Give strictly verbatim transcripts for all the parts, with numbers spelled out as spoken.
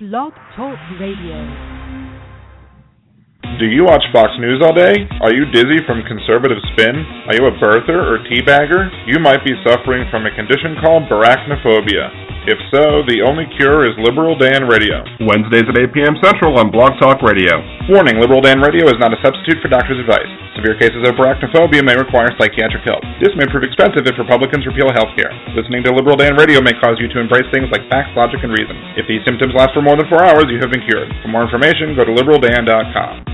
Blog Talk Radio. Do you watch Fox News all day? Are you dizzy from conservative spin? Are you a birther or teabagger? You might be suffering from a condition called barachnophobia. If so, the only cure is Liberal Dan Radio. Wednesdays at eight p.m. Central on Blog Talk Radio. Warning, Liberal Dan Radio is not a substitute for doctor's advice. Severe cases of barachnophobia may require psychiatric help. This may prove expensive if Republicans repeal health care. Listening to Liberal Dan Radio may cause you to embrace things like facts, logic, and reason. If these symptoms last for more than four hours, you have been cured. For more information, go to Liberal Dan dot com.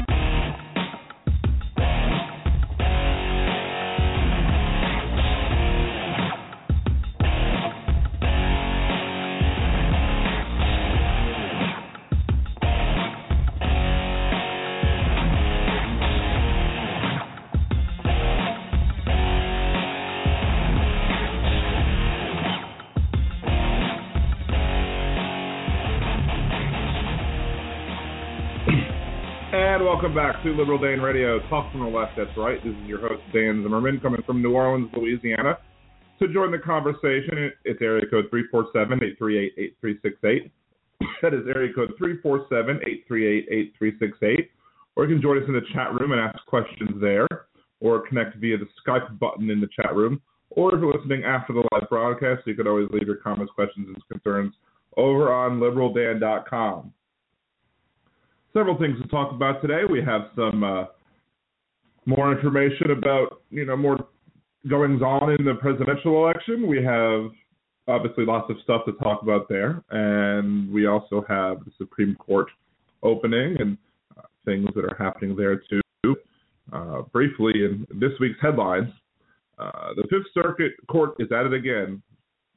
Welcome back to Liberal Dan Radio, Talk from the Left, that's right. This is your host, Dan Zimmerman, coming from New Orleans, Louisiana. To join the conversation, it's area code three four seven, eight three eight, eight three six eight. That is area code three four seven, eight three eight, eight three six eight. Or you can join us in the chat room and ask questions there, or connect via the Skype button in the chat room. Or if you're listening after the live broadcast, you could always leave your comments, questions, and concerns over on Liberal Dan dot com. Several things to talk about today. We have some uh, more information about, you know, more goings on in the presidential election. We have obviously lots of stuff to talk about there. And we also have the Supreme Court opening and uh, things that are happening there, too. Uh, briefly, in this week's headlines, uh, the Fifth Circuit Court is at it again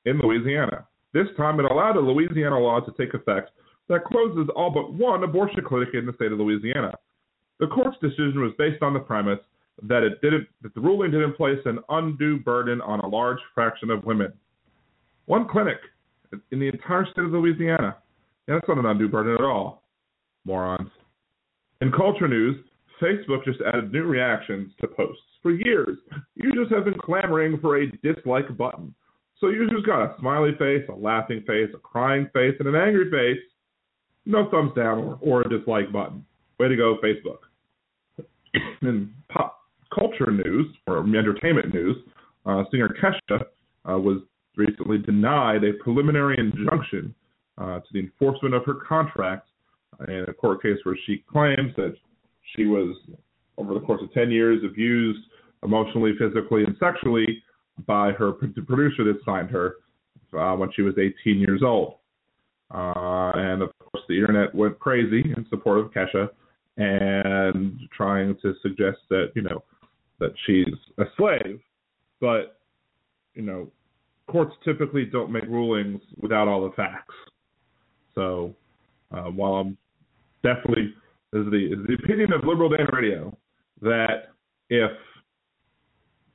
in Louisiana. This time it allowed a Louisiana law to take effect that closes all but one abortion clinic in the state of Louisiana. The court's decision was based on the premise that it didn't, that the ruling didn't place an undue burden on a large fraction of women. One clinic in the entire state of Louisiana. Yeah, that's not an undue burden at all, morons. In culture news, Facebook just added new reactions to posts. For years, users have been clamoring for a dislike button. So users got a smiley face, a laughing face, a crying face, and an angry face. No thumbs down or, or a dislike button. Way to go, Facebook. In pop culture news, or entertainment news, uh, singer Kesha uh, was recently denied a preliminary injunction uh, to the enforcement of her contract in a court case where she claims that she was, over the course of ten years, abused emotionally, physically, and sexually by her producer that signed her uh, when she was eighteen years old. Uh, and of course, the internet went crazy in support of Kesha and trying to suggest that, you know, that she's a slave. But, you know, courts typically don't make rulings without all the facts. So uh, while I'm definitely, is the, is the opinion of Liberal Dan Radio that if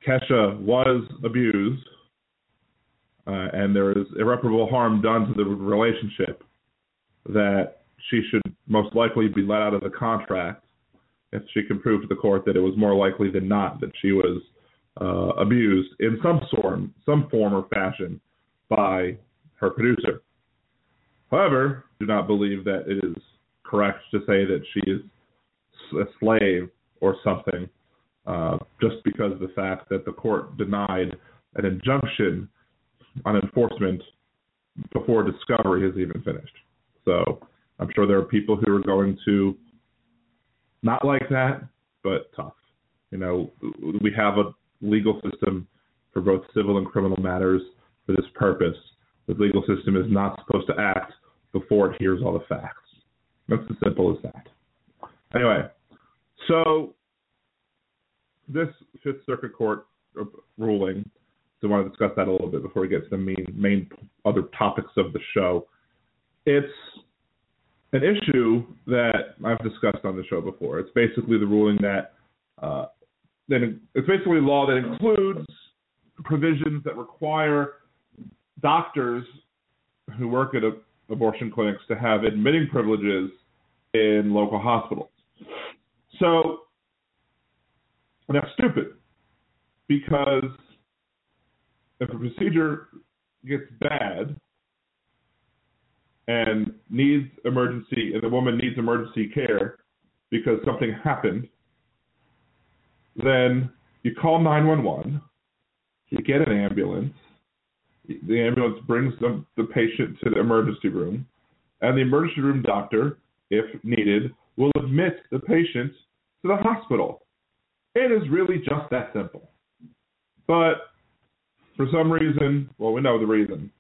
Kesha was abused, Uh, and there is irreparable harm done to the relationship, that she should most likely be let out of the contract if she can prove to the court that it was more likely than not that she was uh, abused in some sort, some form or fashion by her producer. However, I do not believe that it is correct to say that she is a slave or something uh, just because of the fact that the court denied an injunction on enforcement before discovery is even finished. So I'm sure there are people who are going to not like that, but tough. You know, we have a legal system for both civil and criminal matters for this purpose. The legal system is not supposed to act before it hears all the facts. That's as simple as that. Anyway, so this Fifth Circuit Court ruling, so I want to discuss that a little bit before we get to the main, main other topics of the show. It's an issue that I've discussed on the show before. It's basically the ruling that, uh, that it's basically law that includes provisions that require doctors who work at a, abortion clinics to have admitting privileges in local hospitals. So that's stupid because if a procedure gets bad, and needs emergency, and the woman needs emergency care because something happened, then you call nine one one, you get an ambulance, the ambulance brings the, the patient to the emergency room, and the emergency room doctor, if needed, will admit the patient to the hospital. It is really just that simple. But for some reason, well, we know the reason,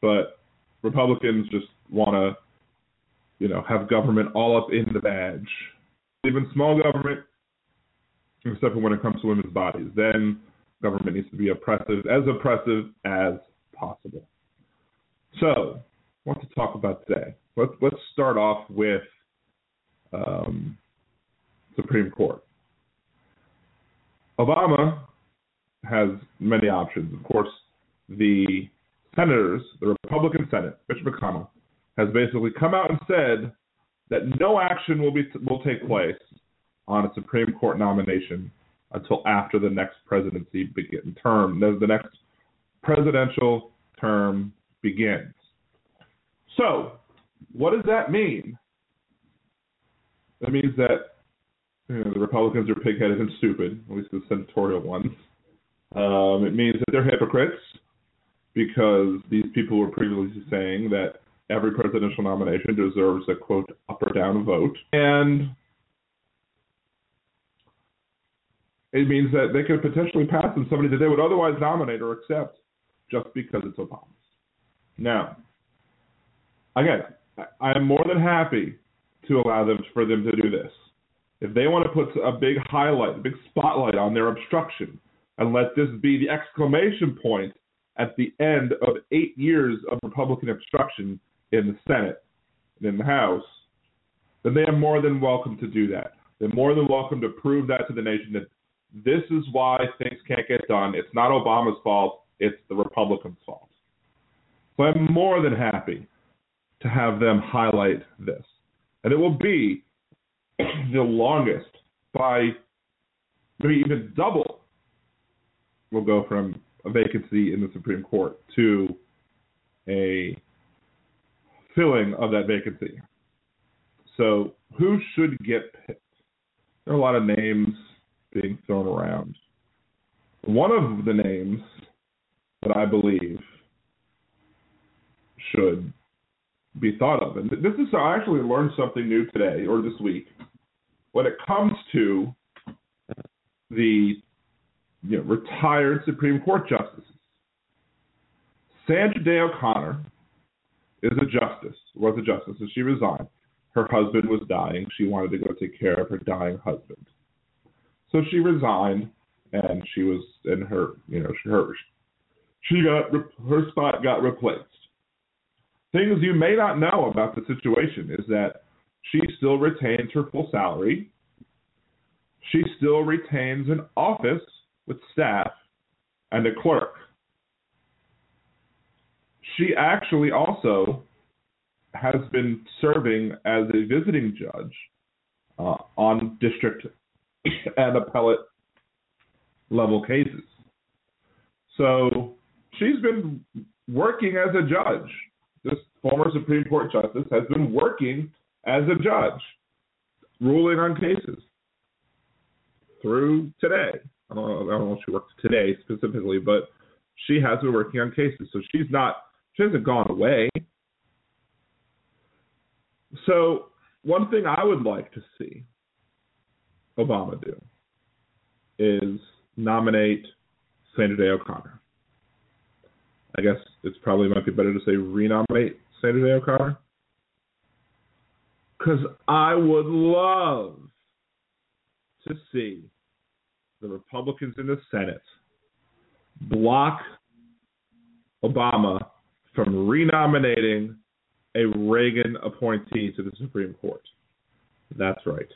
but Republicans just want to, you know, have government all up in the badge. Even small government, except for when it comes to women's bodies, then government needs to be oppressive, as oppressive as possible. So, what to talk about today? Let's, let's start off with um, Supreme Court. Obama has many options. Of course, the senators, the Republican Senate, Mitch McConnell, has basically come out and said that no action will be will take place on a Supreme Court nomination until after the next presidency begin term. The next presidential term begins. So, what does that mean? That means that, you know, the Republicans are pig-headed and stupid, at least the senatorial ones. Um, it means that they're hypocrites because these people were previously saying that every presidential nomination deserves a, quote, up or down vote. And it means that they could potentially pass on somebody that they would otherwise nominate or accept just because it's Obama's. Now, again, I'm more than happy to allow them for them to do this. If they want to put a big highlight, a big spotlight on their obstruction and let this be the exclamation point at the end of eight years of Republican obstruction in the Senate and in the House, then they are more than welcome to do that. They're more than welcome to prove that to the nation that this is why things can't get done. It's not Obama's fault. It's the Republicans' fault. So I'm more than happy to have them highlight this. And it will be the longest by maybe even double. We'll go from a vacancy in the Supreme Court to a filling of that vacancy. So who should get picked? There are a lot of names being thrown around. One of the names that I believe should be thought of, and this is, I actually learned something new today or this week when it comes to the, you know, retired Supreme Court justices. Sandra Day O'Connor is a justice, was a justice, and she resigned. Her husband was dying. She wanted to go take care of her dying husband. So she resigned, and she was in her, you know, her, she got, her spot got replaced. Things you may not know about the situation is that she still retains her full salary. She still retains an office with staff and a clerk. She actually also has been serving as a visiting judge uh, on district and appellate level cases. So she's been working as a judge. This former Supreme Court justice has been working as a judge, ruling on cases through today. I don't know, I don't know if she worked today specifically, but she has been working on cases. So she's not, she hasn't gone away. So one thing I would like to see Obama do is nominate Sandra Day O'Connor. I guess it's probably might be better to say renominate Sandra Day O'Connor. Because I would love to see the Republicans in the Senate block Obama from renominating a Reagan appointee to the Supreme Court. That's right.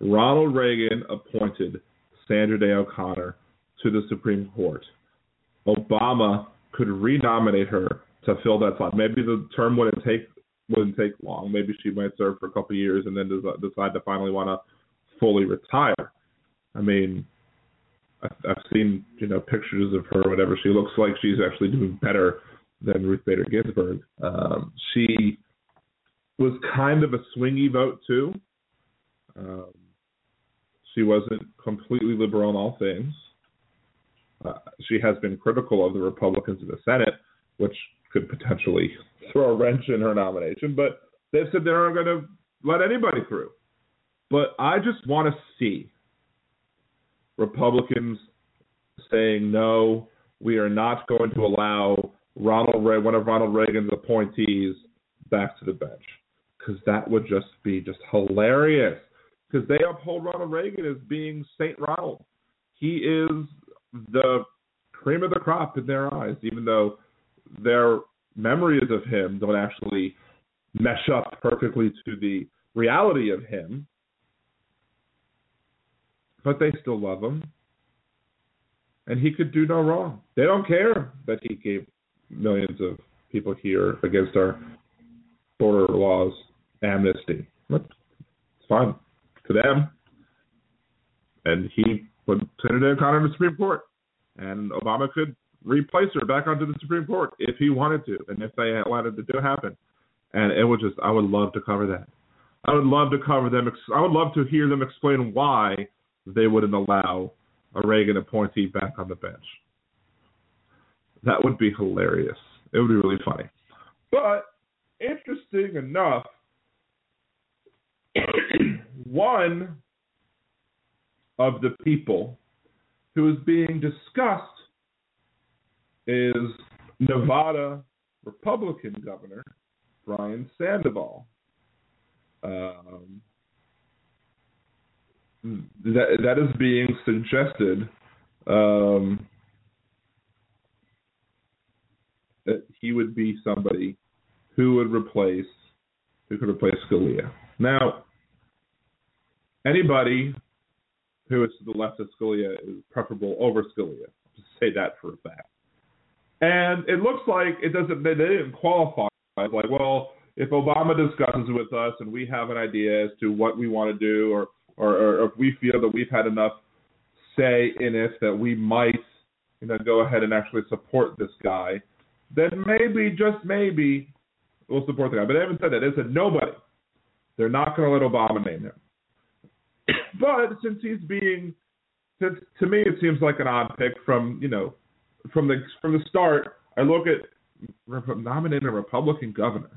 Ronald Reagan appointed Sandra Day O'Connor to the Supreme Court. Obama could renominate her to fill that slot. Maybe the term wouldn't take wouldn't take long. Maybe she might serve for a couple of years and then des- decide to finally want to fully retire. I mean, I've, I've seen, you know, pictures of her, whatever. She looks like she's actually doing better than Ruth Bader Ginsburg. Um, she was kind of a swingy vote, too. Um, she wasn't completely liberal in all things. Uh, she has been critical of the Republicans in the Senate, which could potentially throw a wrench in her nomination, but they've said they aren't going to let anybody through. But I just want to see Republicans saying, no, we are not going to allow Ronald Re- one of Ronald Reagan's appointees back to the bench, because that would just be just hilarious, because they uphold Ronald Reagan as being Saint Ronald. He is the cream of the crop in their eyes, even though their memories of him don't actually mesh up perfectly to the reality of him. But they still love him. And he could do no wrong. They don't care that he gave millions of people here against our border laws amnesty. It's fine to them. And he put Senator O'Connor in the Supreme Court. And Obama could replace her back onto the Supreme Court if he wanted to, and if they allowed it to do happen. And it would just, I would love to cover that. I would love to cover them. I would love to hear them explain why they wouldn't allow a Reagan appointee back on the bench. That would be hilarious. It would be really funny. But, interesting enough, one of the people who is being discussed is Nevada Republican Governor Brian Sandoval. Um, that that is being suggested. Um, that he would be somebody who would replace who could replace Scalia. Now, anybody who is to the left of Scalia is preferable over Scalia. I'll just say that for a fact. And it looks like it doesn't. They didn't qualify. It's like, well, if Obama discusses with us and we have an idea as to what we want to do, or, or, or if we feel that we've had enough say in it that we might, you know, go ahead and actually support this guy, then maybe, just maybe, we'll support the guy. But they haven't said that. They said nobody. They're not going to let Obama name him. But since he's being, since to me it seems like an odd pick from, you know, From the from the start, I look at re- nominating a Republican governor.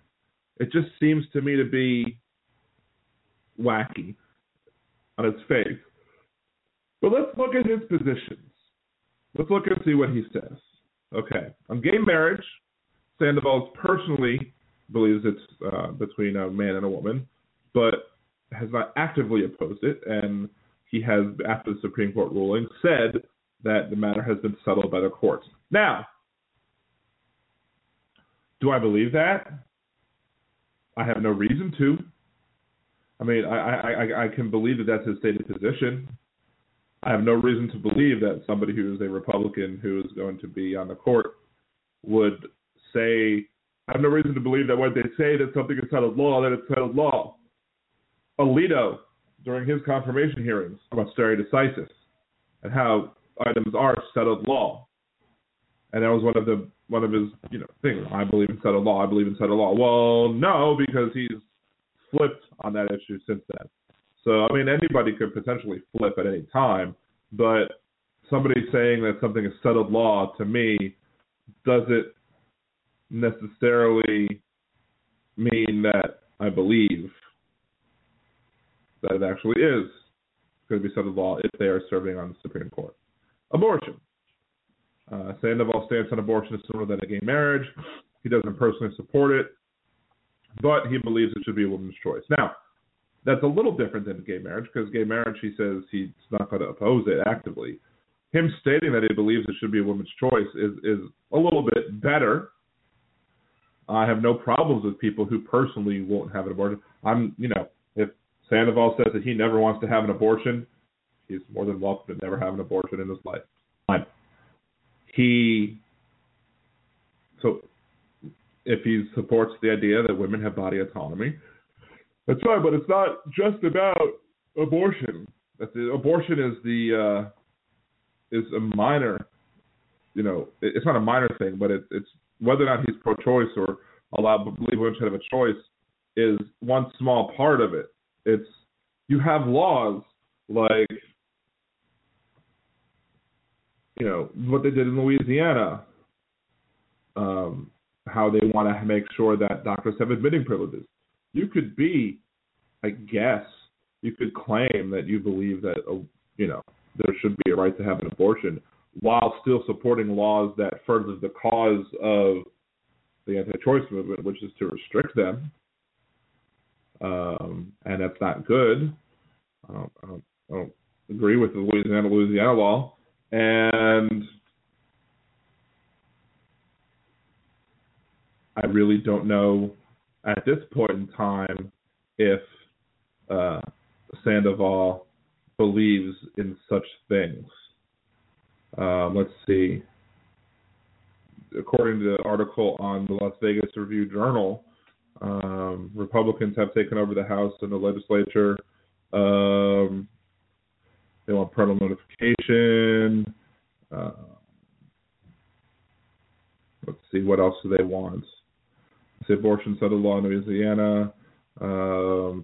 It just seems to me to be wacky on its face. But let's look at his positions. Let's look and see what he says. Okay, on gay marriage, Sandoval personally believes it's uh, between a man and a woman, but has not actively opposed it, and he has, after the Supreme Court ruling, said that the matter has been settled by the courts. Now, do I believe that? I have no reason to. I mean, I, I, I can believe that that's his stated position. I have no reason to believe that somebody who is a Republican who is going to be on the court would say, I have no reason to believe that what they say that something is settled law, that it's settled law. Alito, during his confirmation hearings about stare decisis and how items are settled law, and that was one of the one of his you know things. I believe in settled law. I believe in settled law. Well, no, because he's flipped on that issue since then. So I mean, anybody could potentially flip at any time, but somebody saying that something is settled law to me doesn't necessarily mean that I believe that it actually is going to be settled law if they are serving on the Supreme Court. Abortion. Uh, Sandoval stance on abortion is similar than a gay marriage. He doesn't personally support it, but he believes it should be a woman's choice. Now, that's a little different than gay marriage, because gay marriage, he says he's not going to oppose it actively. Him stating that he believes it should be a woman's choice is, is a little bit better. I have no problems with people who personally won't have an abortion. I'm, you know, if Sandoval says that he never wants to have an abortion, he's more than welcome to never have an abortion in his life. He, so if he supports the idea that women have body autonomy, that's right, but it's not just about abortion. That's the, abortion is the, uh, is a minor, you know, it, it's not a minor thing, but it, it's whether or not he's pro-choice or allowed, believe women should have a choice is one small part of it. It's you have laws like, you know, what they did in Louisiana, um, how they want to make sure that doctors have admitting privileges. You could be, I guess, you could claim that you believe that, uh, you know, there should be a right to have an abortion while still supporting laws that further the cause of the anti-choice movement, which is to restrict them. Um, and that's not good. I don't, I don't, I don't agree with the Louisiana Louisiana law. And I really don't know at this point in time if uh, Sandoval believes in such things. Um, let's see. According to the article on the Las Vegas Review-Journal, um, Republicans have taken over the House and the legislature. Um, they want parental notification. Uh, let's see, what else do they want? Let's see, abortion settled law in Louisiana. Um,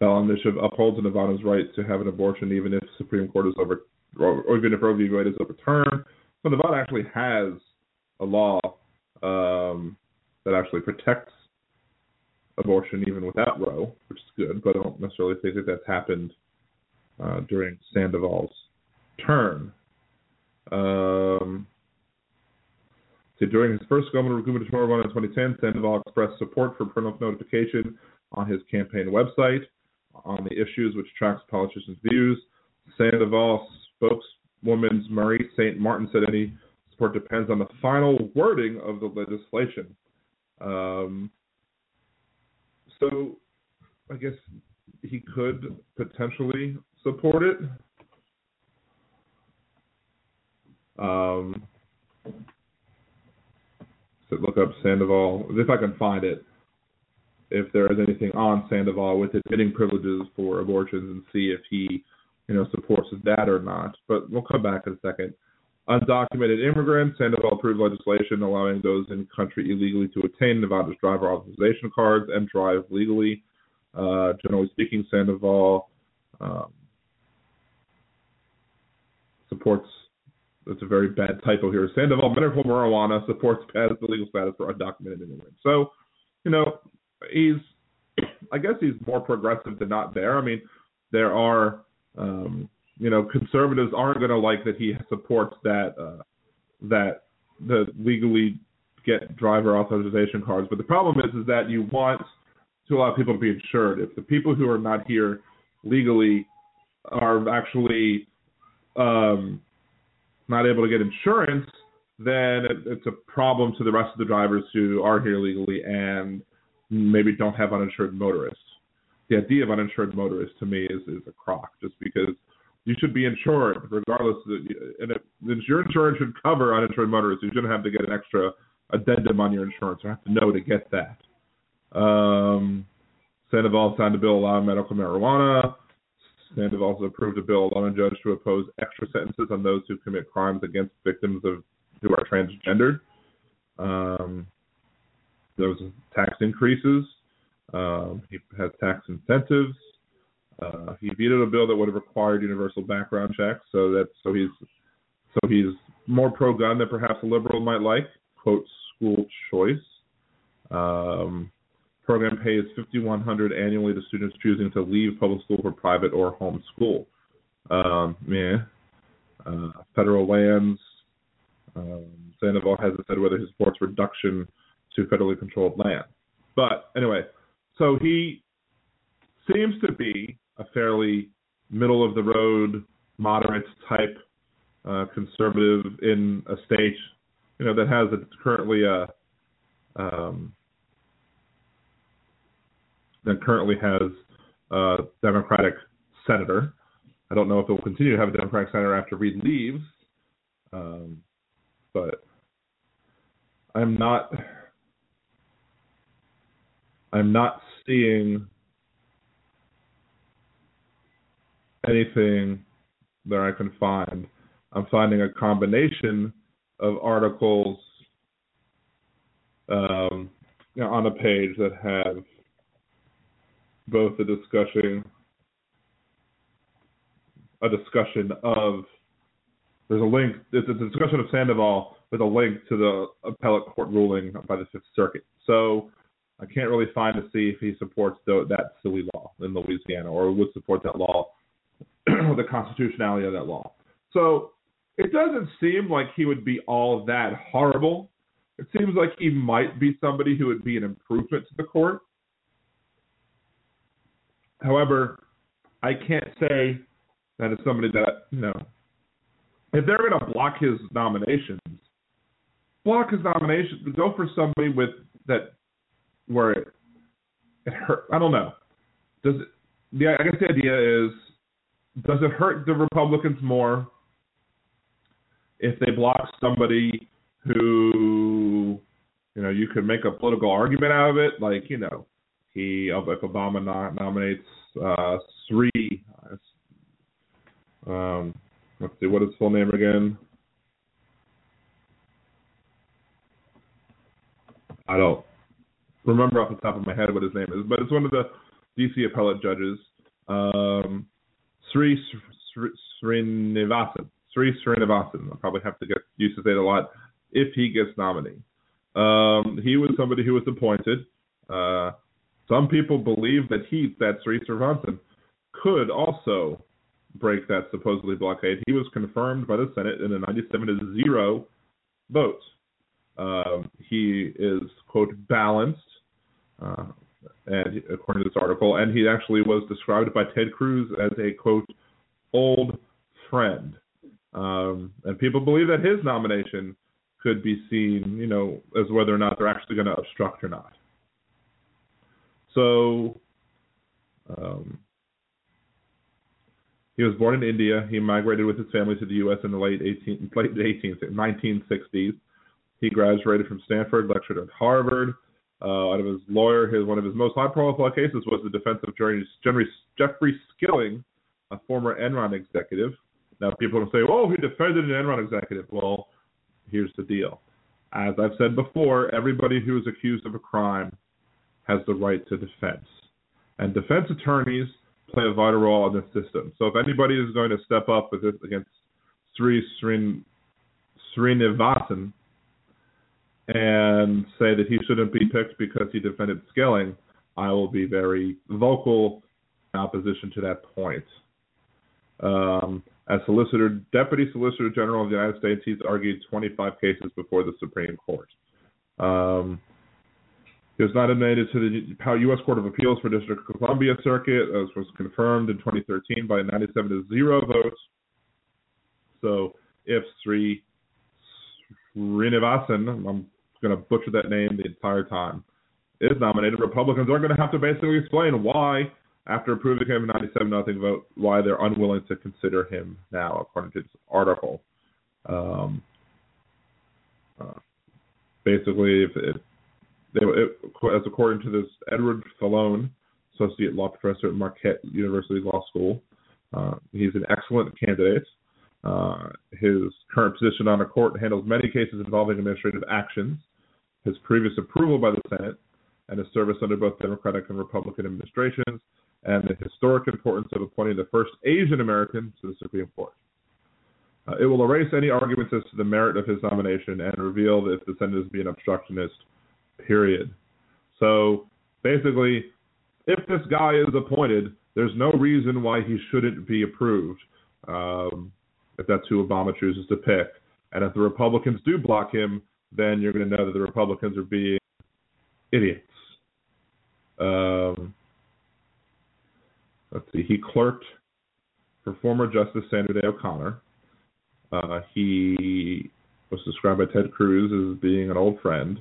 Bell Initiative upholds Nevada's right to have an abortion, even if Supreme Court is over, or even if Roe v. Wade is overturned. So Nevada actually has a law um, that actually protects abortion even without Roe, which is good, but I don't necessarily think that that's happened uh, during Sandoval's term. Um, so during his first governor gubernatorial run in twenty ten, Sandoval expressed support for parental notification on his campaign website on the issues which tracks politicians' views. Sandoval's spokeswoman Marie Saint Martin said any support depends on the final wording of the legislation. Um, so I guess he could potentially support it. Um, so look up Sandoval, if I can find it, if there is anything on Sandoval with admitting privileges for abortions and see if he, you know, supports that or not. But we'll come back in a second. Undocumented immigrants. Sandoval approved legislation allowing those in country illegally to obtain Nevada's driver authorization cards and drive legally. Uh, generally speaking, Sandoval um, supports, that's a very bad typo here, Sandoval medical marijuana supports past the legal status for undocumented immigrants. So, you know, he's, I guess he's more progressive than not there. I mean, there are, um, you know, conservatives aren't going to like that he supports that, uh, that the legally get driver authorization cards. But the problem is, is that you want to allow people to be insured. If the people who are not here legally are actually um, not able to get insurance, then it, it's a problem to the rest of the drivers who are here legally and maybe don't have uninsured motorists. The idea of uninsured motorists to me is, is a crock, just because you should be insured regardless of the, and it, your insurance should cover uninsured motorists. You shouldn't have to get an extra addendum on your insurance or have to know to get that. Um, Sandoval signed a bill allowing medical marijuana. Sandoval also approved a bill allowing judges to impose extra sentences on those who commit crimes against victims of who are transgendered. Um, Those tax increases. Um, he has tax incentives. Uh, he vetoed a bill that would have required universal background checks. So that's so he's so he's more pro-gun than perhaps a liberal might like. Quote, school choice. Um, program pays fifty-one hundred dollars annually to students choosing to leave public school for private or home school. Um, yeah. Uh, federal lands. Um, Sandoval hasn't said whether he supports reduction to federally controlled land. But anyway, so he seems to be a fairly middle-of-the-road, moderate type uh, conservative in a state, you know, that has a, currently a um, that currently has a Democratic senator. I don't know if it will continue to have a Democratic senator after Reed leaves, um, but I'm not. I'm not seeing anything that I can find. I'm finding a combination of articles um, you know, on a page that have both a discussion, a discussion of, there's a link, it's a discussion of Sandoval with a link to the appellate court ruling by the Fifth Circuit. So I can't really find to see if he supports the, that silly law in Louisiana, or would support that law, the constitutionality of that law. So it doesn't seem like he would be all that horrible. It seems like he might be somebody who would be an improvement to the court. However, I can't say that it's somebody that, you know, if they're going to block his nominations, block his nominations, but go for somebody with that where it, it hurt. I don't know. Does it, yeah, I guess the idea is, does it hurt the Republicans more if they block somebody who, you know, you could make a political argument out of it? Like, you know, he, if Obama nom- nominates uh, Sri, um, let's see, what is his full name again? I don't remember off the top of my head what his name is, but it's one of the D C appellate judges, um, Sri Srinivasan. Sri Srinivasan. I probably have to get used to say it a lot. If he gets nominated, um, he was somebody who was appointed. Uh, some people believe that he, that Sri Srinivasan, could also break that supposedly blockade. He was confirmed by the Senate in a ninety-seven to zero vote. Um, he is, quote, balanced, uh, and according to this article, and he actually was described by Ted Cruz as a, quote, old friend. Um, and people believe that his nomination could be seen, you know, as whether or not they're actually going to obstruct or not. So, um, he was born in India. He migrated with his family to the U S in the late, eighteen, late nineteen sixties. He graduated from Stanford, lectured at Harvard. Uh, out of his lawyer, his, one of his most high-profile cases was the defense of Jerry, Jerry, Jeffrey Skilling, a former Enron executive. Now, people will say, oh, he defended an Enron executive. Well, here's the deal. As I've said before, everybody who is accused of a crime has the right to defense. And defense attorneys play a vital role in this system. So if anybody is going to step up with this against Sri Srinivasan and say that he shouldn't be picked because he defended Skilling, I will be very vocal in opposition to that point. Um, as Solicitor, Deputy Solicitor General of the United States, he's argued twenty-five cases before the Supreme Court. Um, He was nominated to the U S. Court of Appeals for District of Columbia Circuit, as was confirmed in twenty thirteen by a ninety-seven to zero vote. So if Sri Srinivasan, I'm going to butcher that name the entire time, is nominated, Republicans are going to have to basically explain why, after approving him a ninety-seven to nothing vote, why they're unwilling to consider him now, according to this article. Um, uh, basically, if... if It, as according to this Edward Falone, associate law professor at Marquette University Law School, uh, he's an excellent candidate. Uh, his current position on a court handles many cases involving administrative actions. His previous approval by the Senate and his service under both Democratic and Republican administrations, and the historic importance of appointing the first Asian American to the Supreme Court. Uh, it will erase any arguments as to the merit of his nomination and reveal that if the Senate is being obstructionist. Period. So basically, if this guy is appointed, there's no reason why he shouldn't be approved, um, if that's who Obama chooses to pick. And if the Republicans do block him, then you're going to know that the Republicans are being idiots. Um, let's see. He clerked for former Justice Sandra Day O'Connor. Uh, he was described by Ted Cruz as being an old friend.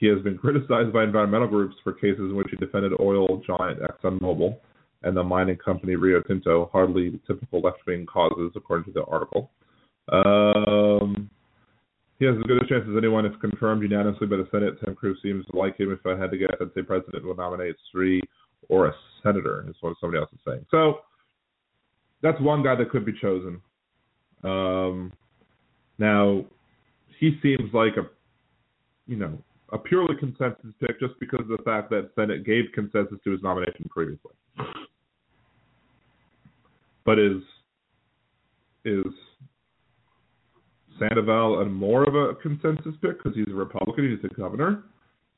He has been criticized by environmental groups for cases in which he defended oil giant ExxonMobil and the mining company Rio Tinto, hardly typical left-wing causes, according to the article. Um, he has as good a chance as anyone if confirmed unanimously by the Senate. Ted Cruz seems to like him. If I had to guess, I'd say president will nominate three or a senator, is what somebody else is saying. So that's one guy that could be chosen. Um, now, he seems like a, you know, a purely consensus pick just because of the fact that Senate gave consensus to his nomination previously. But is is Sandoval a more of a consensus pick because he's a Republican, he's a governor?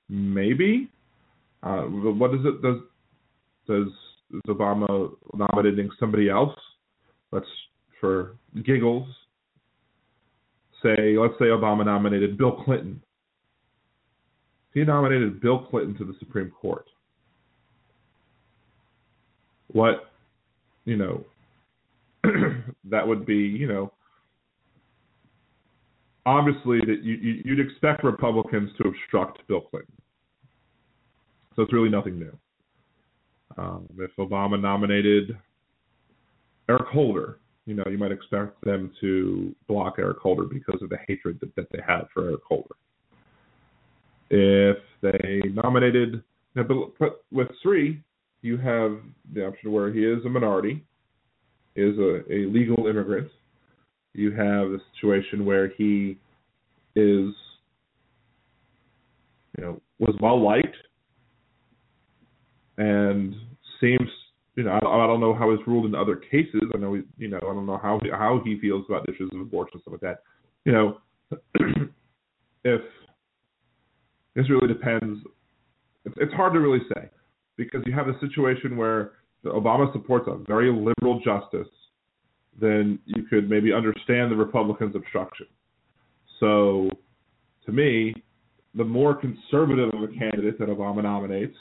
Maybe. Uh, what is it? Does does is Obama nominating somebody else? Let's for giggles. Say, let's say Obama nominated Bill Clinton. He nominated Bill Clinton to the Supreme Court. What, you know, that would be, you know, obviously that you, you, you'd expect Republicans to obstruct Bill Clinton. So it's really nothing new. Um, if Obama nominated Eric Holder, you know, you might expect them to block Eric Holder because of the hatred that, that they had for Eric Holder. If they nominated, but with Sri, you have the option where he is a minority, is a, a legal immigrant. You have the situation where he is, you know, was well liked and seems, you know, I, I don't know how he's ruled in other cases. I know, he, you know, I don't know how how he feels about issues of abortion and stuff like that. You know, if this really depends. It's hard to really say because you have a situation where Obama supports a very liberal justice, then you could maybe understand the Republicans' obstruction. So, to me, the more conservative of a candidate that Obama nominates,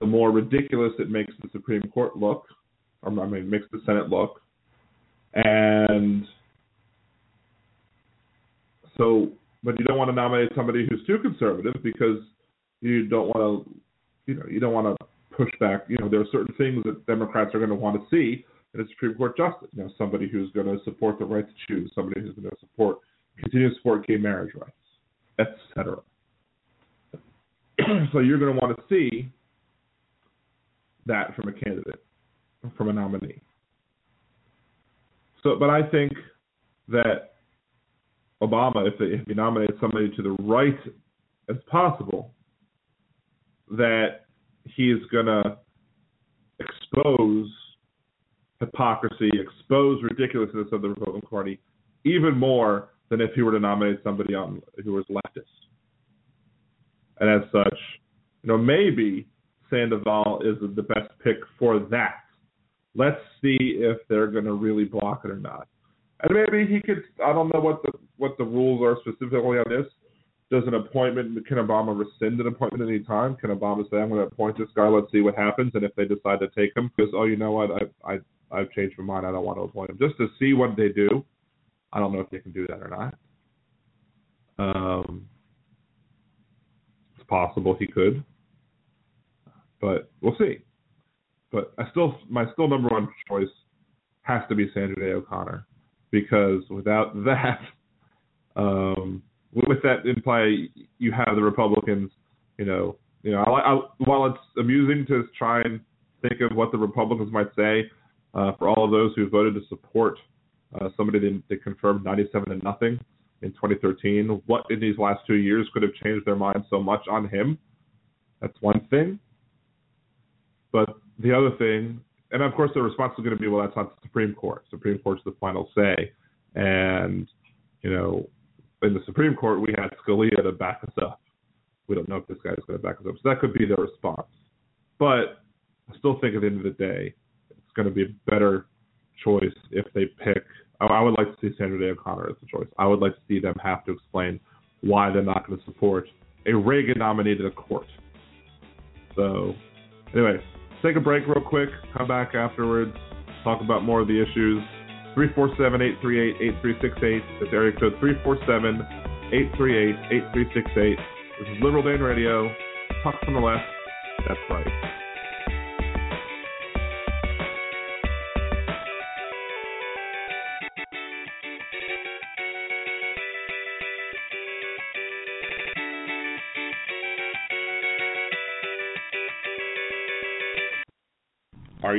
the more ridiculous it makes the Supreme Court look, or I mean, makes the Senate look. And so, but you don't want to nominate somebody who's too conservative because you don't want to, you know, you don't want to push back. You know, there are certain things that Democrats are going to want to see in a Supreme Court justice. You know, somebody who's going to support the right to choose, somebody who's going to support, continue to support gay marriage rights, et cetera. So you're going to want to see that from a candidate, from a nominee. So, but I think that Obama, if, they, if he nominates somebody to the right as possible, that he is going to expose hypocrisy, expose ridiculousness of the Republican Party even more than if he were to nominate somebody on, who was leftist. And as such, you know, maybe Sandoval is the best pick for that. Let's see if they're going to really block it or not. And maybe he could, I don't know what the what the rules are specifically on this. Does an appointment, can Obama rescind an appointment at any time? Can Obama say, I'm going to appoint this guy, let's see what happens, and if they decide to take him, because, oh, you know what, I, I, I've changed my mind, I don't want to appoint him, just to see what they do. I don't know if they can do that or not. Um, it's possible he could, but we'll see. But I still, my still number one choice has to be Sandra Day O'Connor, because without that, um, with that in play, you have the Republicans. You know, you know. I, I, while it's amusing to try and think of what the Republicans might say uh, for all of those who voted to support uh, somebody that, that confirmed ninety-seven to nothing in twenty thirteen, what in these last two years could have changed their mind so much on him? That's one thing. But the other thing, and of course, the response is going to be, well, that's not the Supreme Court. Supreme Court's the final say, and you know. In the Supreme Court, we had Scalia to back us up. We don't know if this guy is going to back us up. So that could be their response. But I still think at the end of the day, it's going to be a better choice if they pick. I would like to see Sandra Day O'Connor as the choice. I would like to see them have to explain why they're not going to support a Reagan nominee to the court. So anyway, take a break real quick. Come back afterwards. Talk about more of the issues. three four seven, eight three eight, eight three six eight. That's area code three four seven, eight three eight, eight three six eight. This is Liberal Dan Radio. Talk from the left. That's right. Are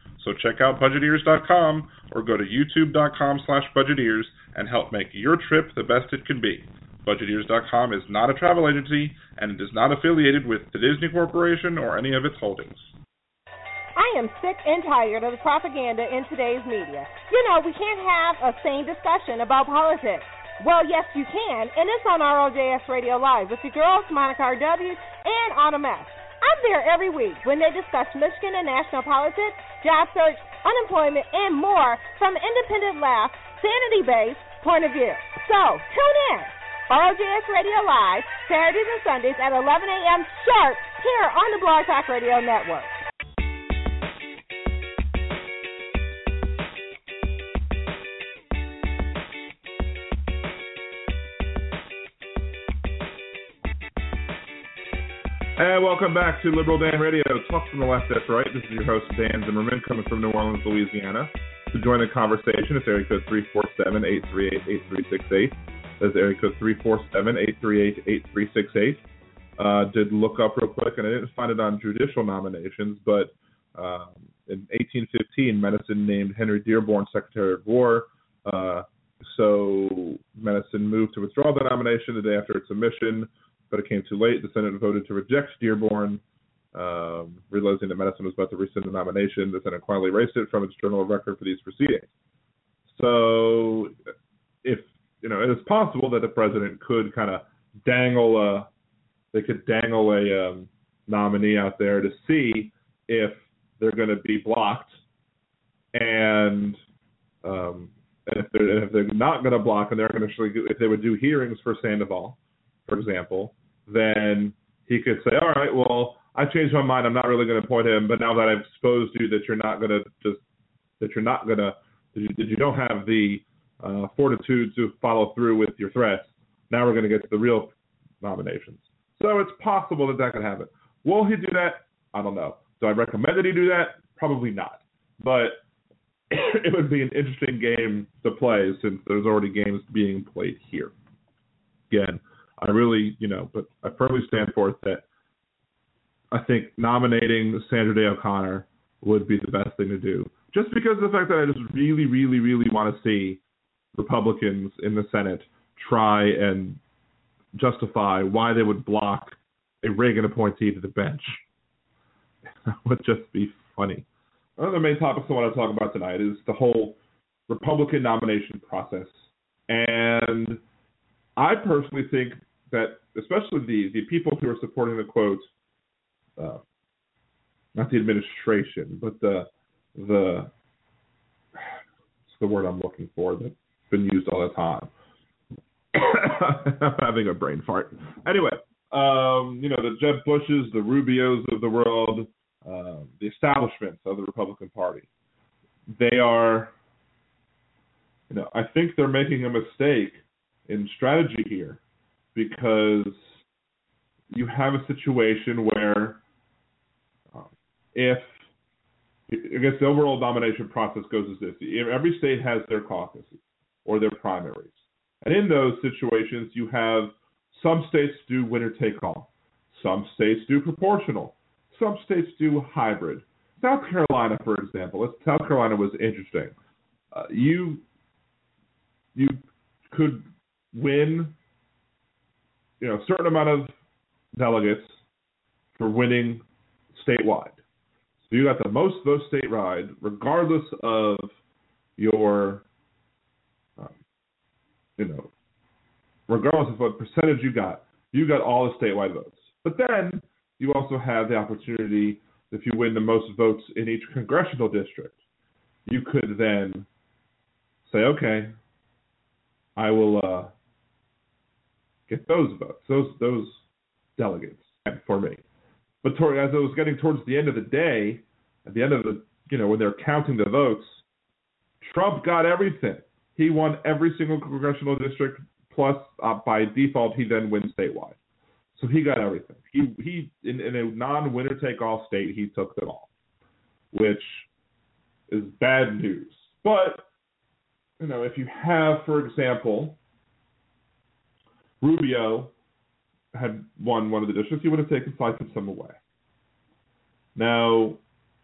So check out budget ears dot com or go to youtube dot com slash budget ears and help make your trip the best it can be. budget ears dot com is not a travel agency, and it is not affiliated with the Disney Corporation or any of its holdings. I am sick and tired of the propaganda in today's media. You know, we can't have a sane discussion about politics. Well, yes, you can, and it's on R O J S Radio Live with your girls, Monica R W and Autumn F. I'm there every week when they discuss Michigan and national politics, job search, unemployment, and more from an independent laugh, sanity-based point of view. So, tune in. R O J S Radio Live, Saturdays and Sundays at eleven a.m. sharp here on the Blog Talk Radio Network. And welcome back to Liberal Dan Radio. Talk from the left, that's right. This is your host, Dan Zimmerman, coming from New Orleans, Louisiana. To join the conversation, it's area code three four seven, eight three eight, eight three six eight. That's area code three four seven, eight three eight, eight three six eight. Uh, did look up real quick, and I didn't find it on judicial nominations, but um, in eighteen fifteen, Madison named Henry Dearborn Secretary of War. Uh, so Madison moved to withdraw the nomination the day after its submission, but it came too late. The Senate voted to reject Dearborn, um, realizing that Madison was about to rescind the nomination. The Senate quietly erased it from its journal of record for these proceedings. So, if you know, it is possible that the president could kind of dangle a, they could dangle a um, nominee out there to see if they're going to be blocked, and um, and if they're if they're not going to block, and they're going to actually do, if they would do hearings for Sandoval, for example, then he could say, all right, well, I changed my mind. I'm not really going to appoint him. But now that I've exposed you that you're not going to just that you're not going to that you, that you don't have the uh, fortitude to follow through with your threats. Now we're going to get to the real nominations. So it's possible that that could happen. Will he do that? I don't know. Do I recommend that he do that? Probably not. But it would be an interesting game to play since there's already games being played here. Again, I really, you know, but I firmly stand for it that I think nominating Sandra Day O'Connor would be the best thing to do. Just because of the fact that I just really, really, really want to see Republicans in the Senate try and justify why they would block a Reagan appointee to the bench. That would just be funny. One of the main topics I want to talk about tonight is the whole Republican nomination process. And I personally think that especially the, the people who are supporting the quote, uh, not the administration, but the, the what's the word I'm looking for that's been used all the time. I'm having a brain fart. Anyway, um, you know, the Jeb Bushes, the Rubios of the world, uh, the establishments of the Republican Party, they are, you know, I think they're making a mistake in strategy here, because you have a situation where um, if, I guess the overall nomination process goes as this. Every state has their caucuses or their primaries. And in those situations, you have some states do winner take all. Some states do proportional. Some states do hybrid. South Carolina, for example, South Carolina was interesting. Uh, you, you could win, you know, a certain amount of delegates for winning statewide. So you got the most of those statewide, regardless of your, um, you know, regardless of what percentage you got, you got all the statewide votes. But then you also have the opportunity, if you win the most votes in each congressional district, you could then say, okay, I will uh, get those votes, those those delegates for me. But toward, as it was getting towards the end of the day, at the end of the, you know, when they're counting the votes, Trump got everything. He won every single congressional district, plus uh, by default, he then wins statewide. So he got everything. He he in, in a non-winner-take-all state, he took them all, which is bad news. But, you know, if you have, for example, Rubio had won one of the districts, he would have taken five of some away. Now,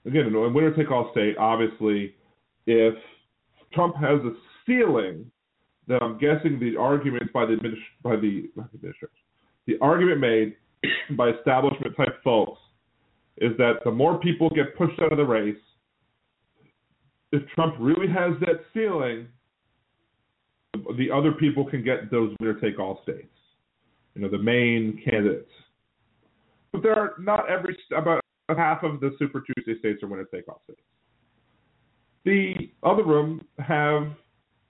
again, in a winner-take-all state, obviously, if Trump has a ceiling, then I'm guessing the arguments by the administ- by the, by the administration, the argument made by establishment-type folks is that the more people get pushed out of the race, if Trump really has that ceiling, the other people can get those winner-take-all states, you know, the main candidates. But there are not every about half of the Super Tuesday states are winner-take-all states. The other room have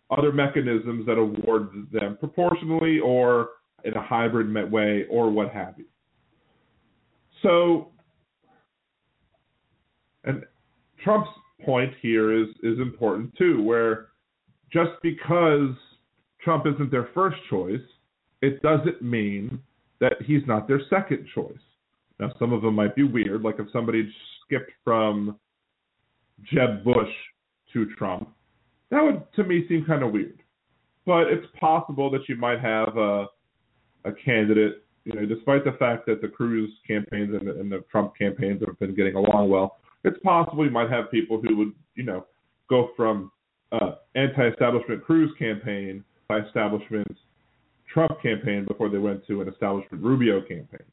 other mechanisms that award them proportionally or in a hybrid way or what have you. So, and Trump's point here is, is important too, where just because Trump isn't their first choice, it doesn't mean that he's not their second choice. Now, some of them might be weird, like if somebody skipped from Jeb Bush to Trump, that would, to me, seem kind of weird. But it's possible that you might have a, a candidate, you know, despite the fact that the Cruz campaigns and the, and the Trump campaigns have been getting along well, it's possible you might have people who would, you know, go from uh, anti-establishment Cruz campaign to establishment Trump campaign before they went to an establishment Rubio campaign.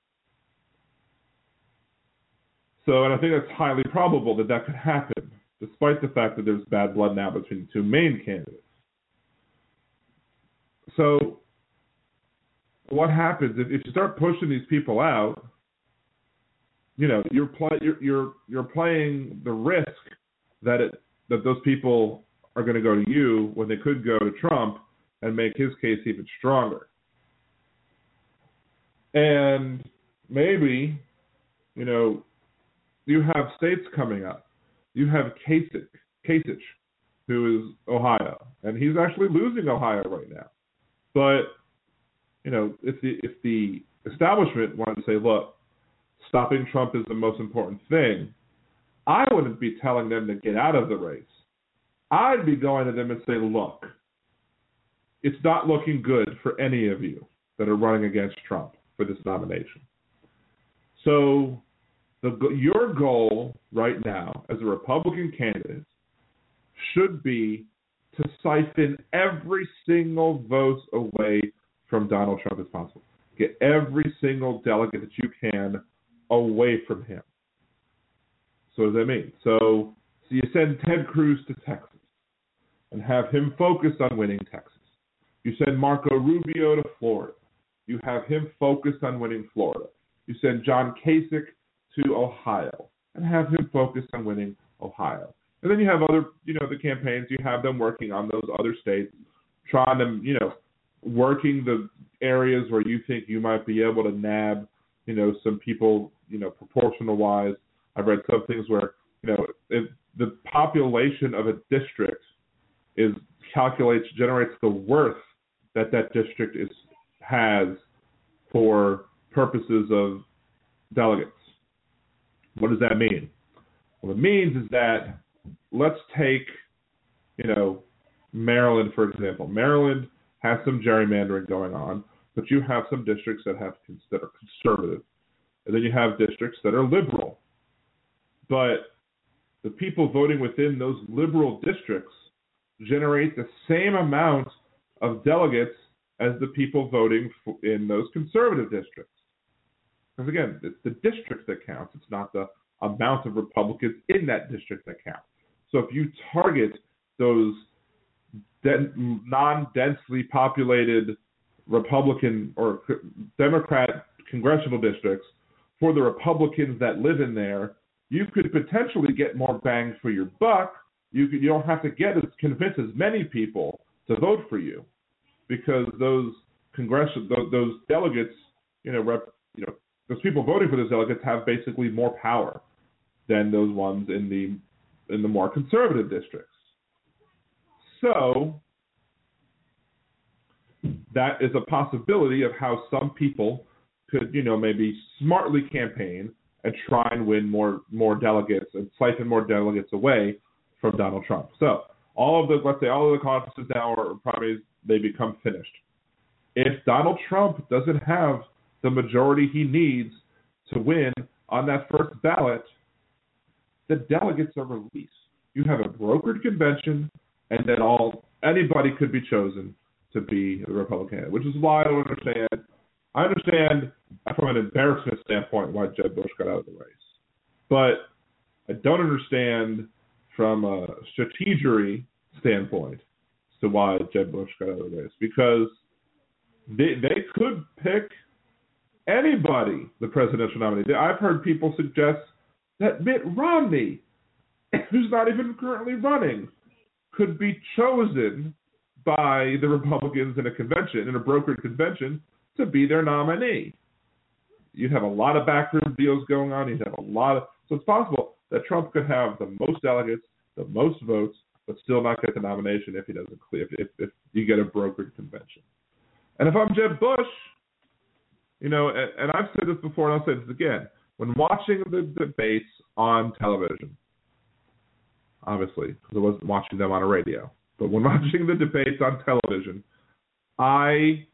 So, and I think that's highly probable that that could happen, despite the fact that there's bad blood now between the two main candidates. So what happens if, if you start pushing these people out, you know, you're, play, you're, you're, you're playing the risk that it, that those people are going to go to you when they could go to Trump and make his case even stronger. And maybe, you know, you have states coming up. You have Kasich, Kasich, who is Ohio, and he's actually losing Ohio right now. But, you know, if the if the establishment wanted to say, look, stopping Trump is the most important thing, I wouldn't be telling them to get out of the race. I'd be going to them and say, look, it's not looking good for any of you that are running against Trump for this nomination. So the, your goal right now as a Republican candidate should be to siphon every single vote away from Donald Trump as possible. Get every single delegate that you can away from him. So what does that mean? So, so you send Ted Cruz to Texas and have him focus on winning Texas. You send Marco Rubio to Florida. You have him focused on winning Florida. You send John Kasich to Ohio and have him focused on winning Ohio. And then you have other, you know, the campaigns, you have them working on those other states, trying to, you know, working the areas where you think you might be able to nab, you know, some people, you know, proportional-wise. I've read some things where, you know, if the population of a district is calculates, generates the worth that that district is has for purposes of delegates. What does that mean? What it means is that let's take, you know, Maryland, for example. Maryland has some gerrymandering going on, but you have some districts that have that are conservative, and then you have districts that are liberal. But the people voting within those liberal districts generate the same amount of delegates as the people voting in those conservative districts. Because again, it's the district that counts. It's not the amount of Republicans in that district that counts. So if you target those de- non-densely populated Republican or Democrat congressional districts for the Republicans that live in there, you could potentially get more bang for your buck. You could, you don't have to get as convince as many people to vote for you, because those congressional those, those delegates, you know, rep, you know, those people voting for those delegates have basically more power than those ones in the in the more conservative districts. So that is a possibility of how some people could, you know, maybe smartly campaign and try and win more more delegates and siphon more delegates away from Donald Trump. So all of the, let's say, all of the conferences now are primaries, they become finished. If Donald Trump doesn't have the majority he needs to win on that first ballot, the delegates are released. You have a brokered convention, and then all anybody could be chosen to be the Republican, which is why I don't understand. I understand from an embarrassment standpoint why Jeb Bush got out of the race, but I don't understand from a strategery standpoint as to why Jeb Bush got out of the race, because they they could pick anybody the presidential nominee. I've heard people suggest that Mitt Romney, who's not even currently running, could be chosen by the Republicans in a convention, in a brokered convention, to be their nominee. You'd have a lot of backroom deals going on. You'd have a lot of, so it's possible that Trump could have the most delegates, the most votes, but still not get the nomination if he doesn't clear, if, if you get a brokered convention. And if I'm Jeb Bush, you know, and, and I've said this before and I'll say this again, when watching the debates on television, obviously, because I wasn't watching them on a radio, but when watching the debates on television, I,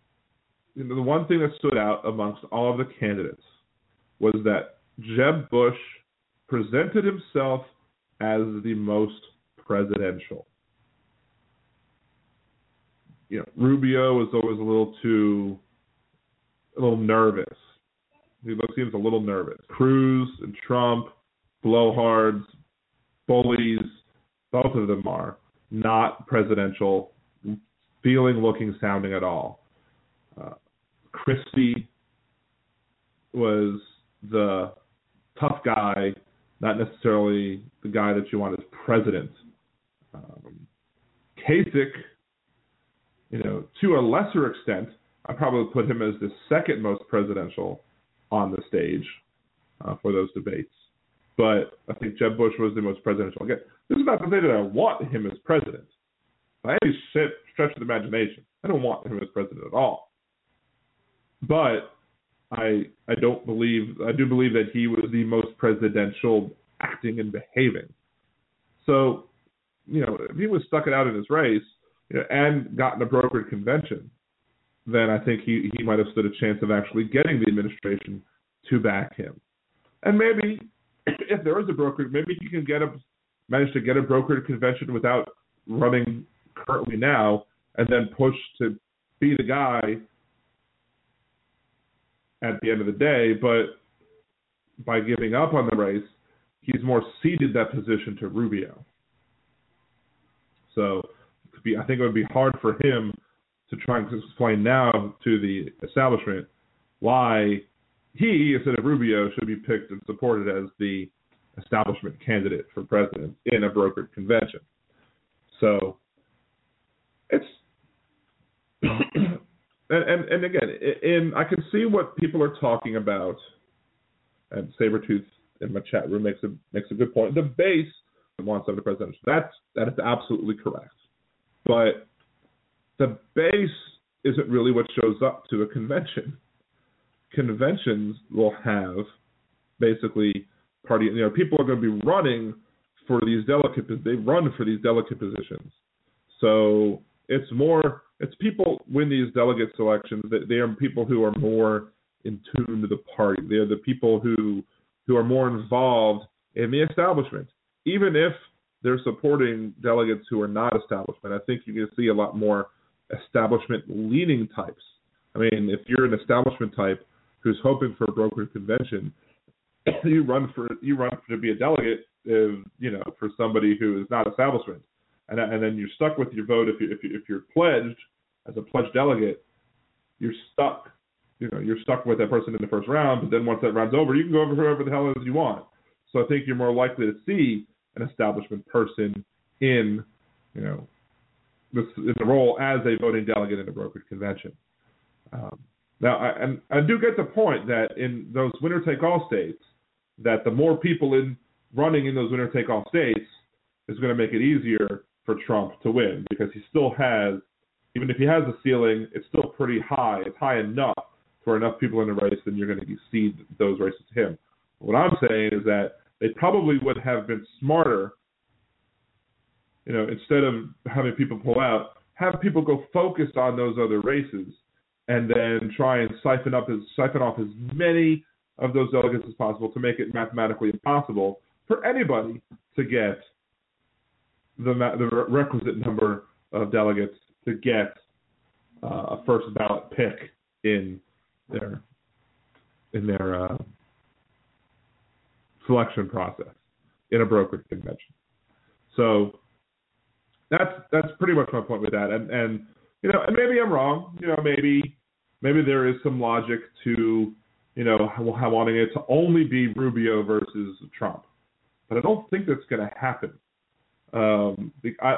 you know, the one thing that stood out amongst all of the candidates was that Jeb Bush presented himself as the most presidential. You know, Rubio was always a little too, a little nervous. He seems a little nervous. Cruz and Trump, blowhards, bullies, both of them are not presidential feeling, looking, sounding at all. Uh, Christie was the tough guy, not necessarily the guy that you want as president. Um, Kasich, you know, to a lesser extent, I probably put him as the second most presidential on the stage uh, for those debates. But I think Jeb Bush was the most presidential. Again, this is not to say that I want him as president. By any stretch of the imagination, I don't want him as president at all. But I I don't believe I do believe that he was the most presidential acting and behaving. So, you know, if he was stuck it out in his race, you know, and gotten a brokered convention, then I think he, he might have stood a chance of actually getting the administration to back him. And maybe if there is a brokered, maybe he can get a manage to get a brokered convention without running currently now, and then push to be the guy at the end of the day. But by giving up on the race, he's more ceded that position to Rubio. So it could be, I think it would be hard for him to try and explain now to the establishment why he, instead of Rubio, should be picked and supported as the establishment candidate for president in a brokered convention. So it's and, and and again, in I can see what people are talking about, and Sabretooth in my chat room makes a makes a good point. The base wants of the president. That's that is absolutely correct, but the base isn't really what shows up to a convention. Conventions will have basically party. You know, people are going to be running for these delicate. They run for these delicate positions. So it's more. It's people win these delegate selections. That they are people who are more in tune to the party. They are the people who who are more involved in the establishment, even if they're supporting delegates who are not establishment. I think you can see a lot more establishment leaning types. I mean, if you're an establishment type who's hoping for a brokered convention, you run for you run for, to be a delegate, if, you know, for somebody who is not establishment, and and then you're stuck with your vote if you if you if you're pledged as a pledged delegate, you're stuck, you know, you're stuck with that person in the first round. But then once that round's over, you can go over whoever the hell it is you want. So I think you're more likely to see an establishment person in, you know, this in the role as a voting delegate in a brokered convention. Um, now, I, and I do get the point that in those winner-take-all states, that the more people in running in those winner-take-all states is going to make it easier for Trump to win, because he still has, even if he has a ceiling, it's still pretty high. It's high enough for enough people in the race, then you're going to cede those races to him. What I'm saying is that they probably would have been smarter, you know, instead of having people pull out, have people go focus on those other races and then try and siphon up his, siphon off as many of those delegates as possible to make it mathematically impossible for anybody to get the, the requisite number of delegates to get uh, a first ballot pick in their in their uh, selection process in a brokered convention. So that's that's pretty much my point with that. And and you know, and maybe I'm wrong. You know, maybe maybe there is some logic to, you know, wanting it to only be Rubio versus Trump, but I don't think that's going to happen. Um, the, I,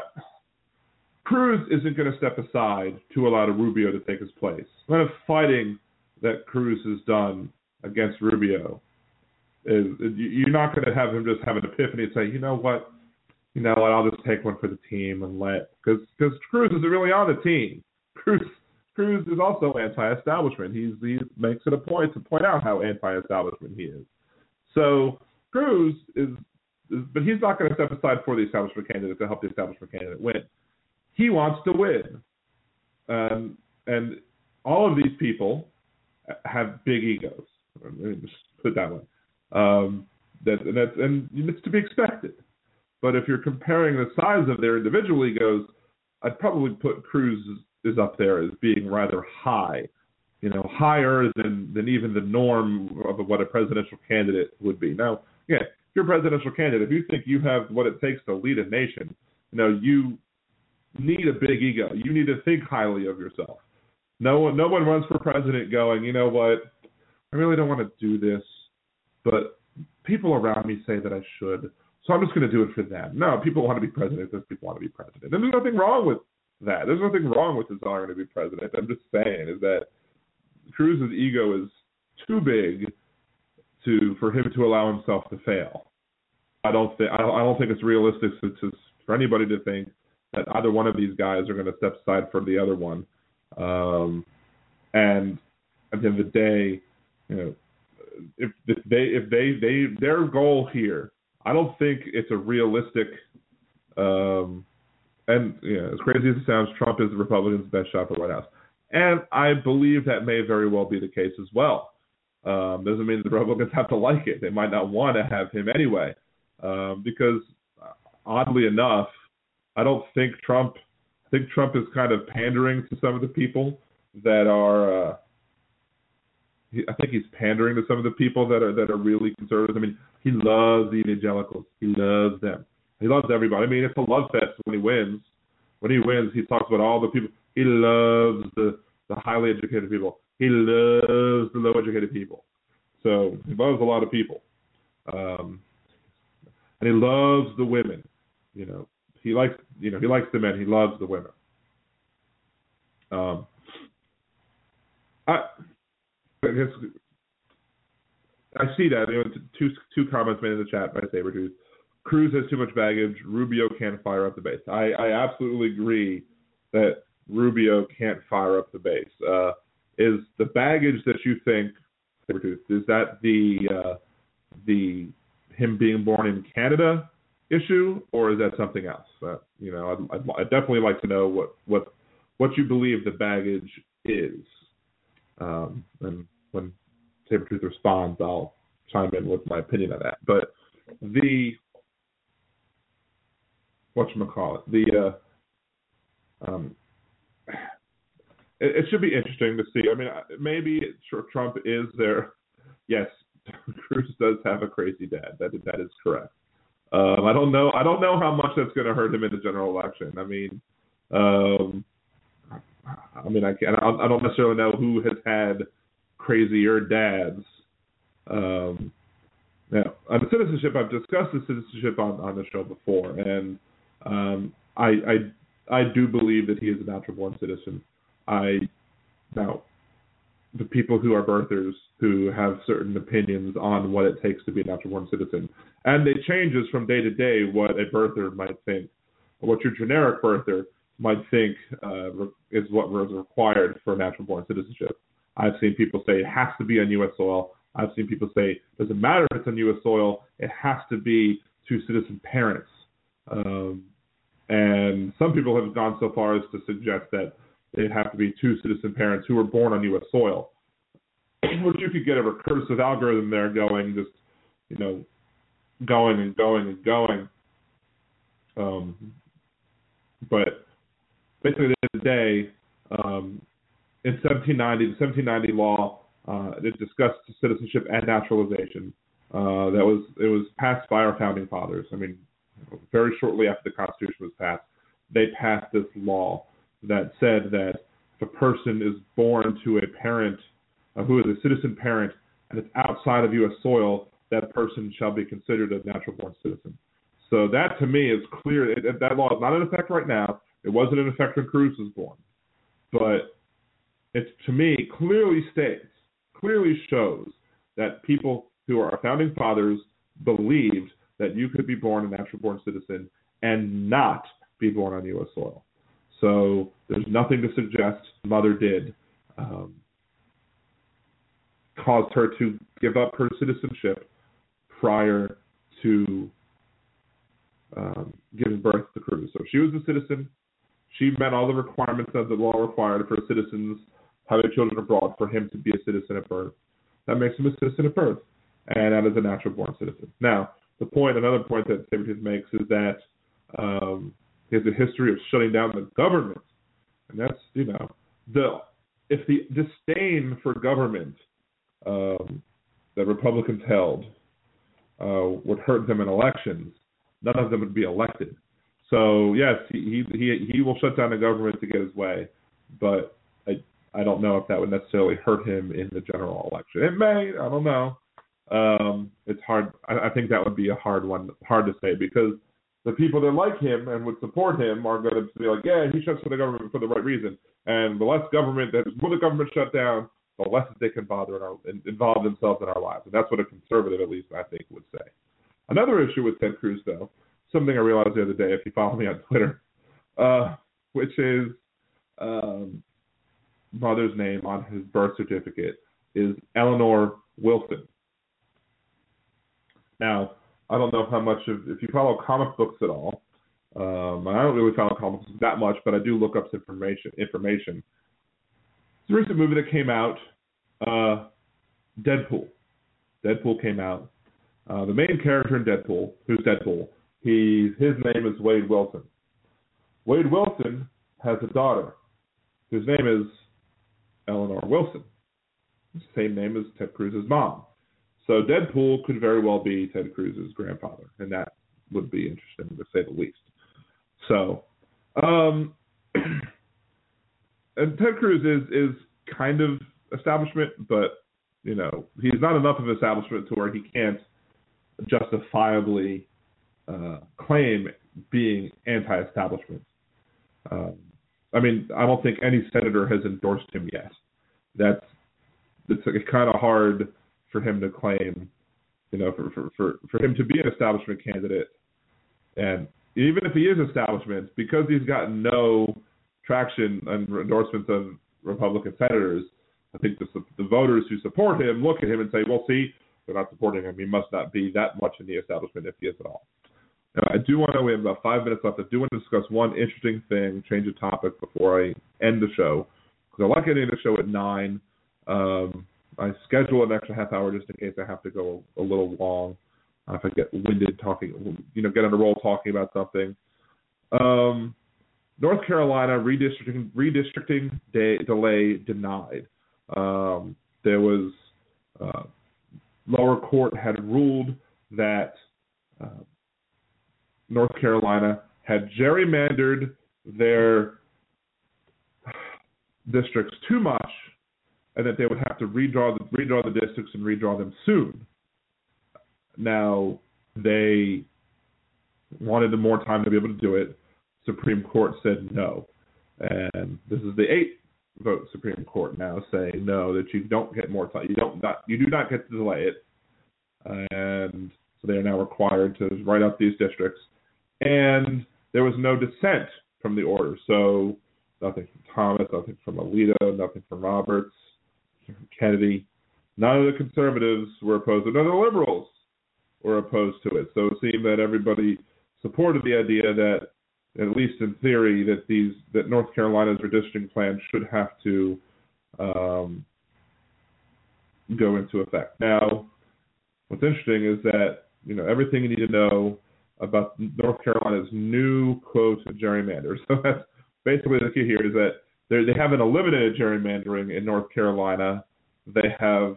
Cruz isn't going to step aside to allow to Rubio to take his place. The kind of fighting that Cruz has done against Rubio is, you're not going to have him just have an epiphany and say, you know what, you know what, I'll just take one for the team and let, because because Cruz isn't really on the team. Cruz Cruz is also anti-establishment. He's he makes it a point to point out how anti-establishment he is. So Cruz is, is but he's not going to step aside for the establishment candidate to help the establishment candidate win. He wants to win. Um, and all of these people have big egos. Let me just put it that way. Um, that, and, that's, and it's to be expected. But if you're comparing the size of their individual egos, I'd probably put Cruz is up there as being rather high, you know, higher than, than even the norm of what a presidential candidate would be. Now, yeah, if you're a presidential candidate, if you think you have what it takes to lead a nation, you know, you need a big ego. You need to think highly of yourself. No one, no one runs for president going, you know what, I really don't want to do this, but people around me say that I should, so I'm just going to do it for them. No, people want to be president because people want to be president. And there's nothing wrong with that. There's nothing wrong with desiring to be president. I'm just saying is that Cruz's ego is too big to for him to allow himself to fail. I don't think I don't think it's realistic to, to, for anybody to think that either one of these guys are going to step aside for the other one. Um, and at the end of the day, you know, if, if they if they, they their goal here, I don't think it's a realistic. Um, And you know, as crazy as it sounds, Trump is the Republicans' best shot for the White House, and I believe that may very well be the case as well. Um, doesn't mean that the Republicans have to like it; they might not want to have him anyway, um, because oddly enough, I don't think Trump. I think Trump is kind of pandering to some of the people that are. Uh, he, I think he's pandering to some of the people that are that are really conservative. I mean, he loves the evangelicals; he loves them. He loves everybody. I mean, it's a love fest when he wins. When he wins, he talks about all the people. He loves the, the highly educated people. He loves the low educated people. So he loves a lot of people. Um, and he loves the women. You know, he likes, you know, he likes the men. He loves the women. Um, I, I guess I see that. You know, two, two comments made in the chat by Sabretooth. Cruz has too much baggage. Rubio can't fire up the base. I, I absolutely agree that Rubio can't fire up the base. Uh, is the baggage that you think, is that the uh, the him being born in Canada issue, or is that something else? Uh, you know, I'd, I'd, I'd definitely like to know what, what what you believe the baggage is. Um, and when Sabretooth responds, I'll chime in with my opinion on that. But the whatchamacallit, the, uh, um, it, it should be interesting to see. I mean, maybe Trump is there. Yes, Cruz does have a crazy dad. That that is correct. Um, I don't know. I don't know how much that's going to hurt him in the general election. I mean, um, I mean, I can't, I don't necessarily know who has had crazier dads. Um, now, on the citizenship, I've discussed the citizenship on, on the show before, and Um, I, I I do believe that he is a natural-born citizen. I now the people who are birthers who have certain opinions on what it takes to be a natural-born citizen, and it changes from day to day what a birther might think, or what your generic birther might think uh, is what was required for natural-born citizenship. I've seen people say it has to be on U S soil. I've seen people say it doesn't matter if it's on U S soil. It has to be to citizen parents. Um, and some people have gone so far as to suggest that it has to be to citizen parents who were born on U S soil. Which you could get a recursive algorithm there going, just, you know, going and going and going. Um, but basically, at the end of the day, um, in seventeen ninety, the seventeen ninety law, uh, it discussed citizenship and naturalization. Uh, that was it was passed by our founding fathers. I mean, very shortly after the Constitution was passed, they passed this law that said that if a person is born to a parent uh, who is a citizen parent and is outside of U S soil, that person shall be considered a natural-born citizen. So that, to me, is clear. It, that law is not in effect right now. It wasn't in effect when Cruz was born. But it, to me, clearly states, clearly shows that people who are our founding fathers believed that you could be born a natural-born citizen and not be born on U S soil. So there's nothing to suggest Mother did um, caused her to give up her citizenship prior to um, giving birth to Cruz. So she was a citizen. She met all the requirements that the law required for citizens having children abroad for him to be a citizen at birth. That makes him a citizen at birth, and that is a natural-born citizen. Now, the point, another point that Sabretooth makes is that um, he has a history of shutting down the government, and that's, you know, the if the disdain for government um, that Republicans held uh, would hurt them in elections, none of them would be elected. So yes, he he he, he will shut down the government to get his way, but I I don't know if that would necessarily hurt him in the general election. It may, I don't know. Um, it's hard. I, I think that would be a hard one, hard to say, because the people that like him and would support him are going to be like, yeah, he shuts down the government for the right reason. And the less government, the more the government shut down, the less they can bother in our, involve themselves in our lives. And that's what a conservative, at least, I think, would say. Another issue with Ted Cruz, though, something I realized the other day, if you follow me on Twitter, uh, which is um, mother's name on his birth certificate is Eleanor Wilson. Now, I don't know how much of, if you follow comic books at all, um, I don't really follow comic books that much, but I do look up information. information. There's a recent movie that came out, uh, Deadpool. Deadpool came out. Uh, the main character in Deadpool, who's Deadpool, he, his name is Wade Wilson. Wade Wilson has a daughter whose name is Eleanor Wilson. Same name as Ted Cruz's mom. So Deadpool could very well be Ted Cruz's grandfather, and that would be interesting to say the least. So, um, and Ted Cruz is is kind of establishment, but you know he's not enough of establishment to where he can't justifiably uh, claim being anti-establishment. Um, I mean, I don't think any senator has endorsed him yet. That's it's kind of hard for him to claim, you know, for, for, for, for him to be an establishment candidate. And even if he is establishment, because he's gotten no traction and endorsements of Republican senators, I think the, the voters who support him look at him and say, well, see, they're not supporting him. He must not be that much in the establishment if he is at all. Now, I do want to, we have about five minutes left. I do want to discuss one interesting thing, change of topic before I end the show. Because I like ending the show at nine. Um, I schedule an extra half hour just in case I have to go a little long. Uh, if I get winded talking, you know, get on a roll talking about something. Um, North Carolina redistricting, redistricting day, delay denied. Um, there was uh, lower court had ruled that uh, North Carolina had gerrymandered their districts too much, and that they would have to redraw the, redraw the districts and redraw them soon. Now, they wanted more time to be able to do it. Supreme Court said no. And this is the eighth vote Supreme Court now saying no, that you don't get more time. You, don't not, you do not get to delay it. And so they are now required to write up these districts. And there was no dissent from the order. So nothing from Thomas, nothing from Alito, nothing from Roberts. Kennedy, none of the conservatives were opposed to it, none of the liberals were opposed to it. So it seemed that everybody supported the idea that, at least in theory, that these that North Carolina's redistricting plan should have to um, go into effect. Now, what's interesting is that, you know, everything you need to know about North Carolina's new, quote, gerrymander. So that's basically the key here is that they haven't eliminated gerrymandering in North Carolina. They have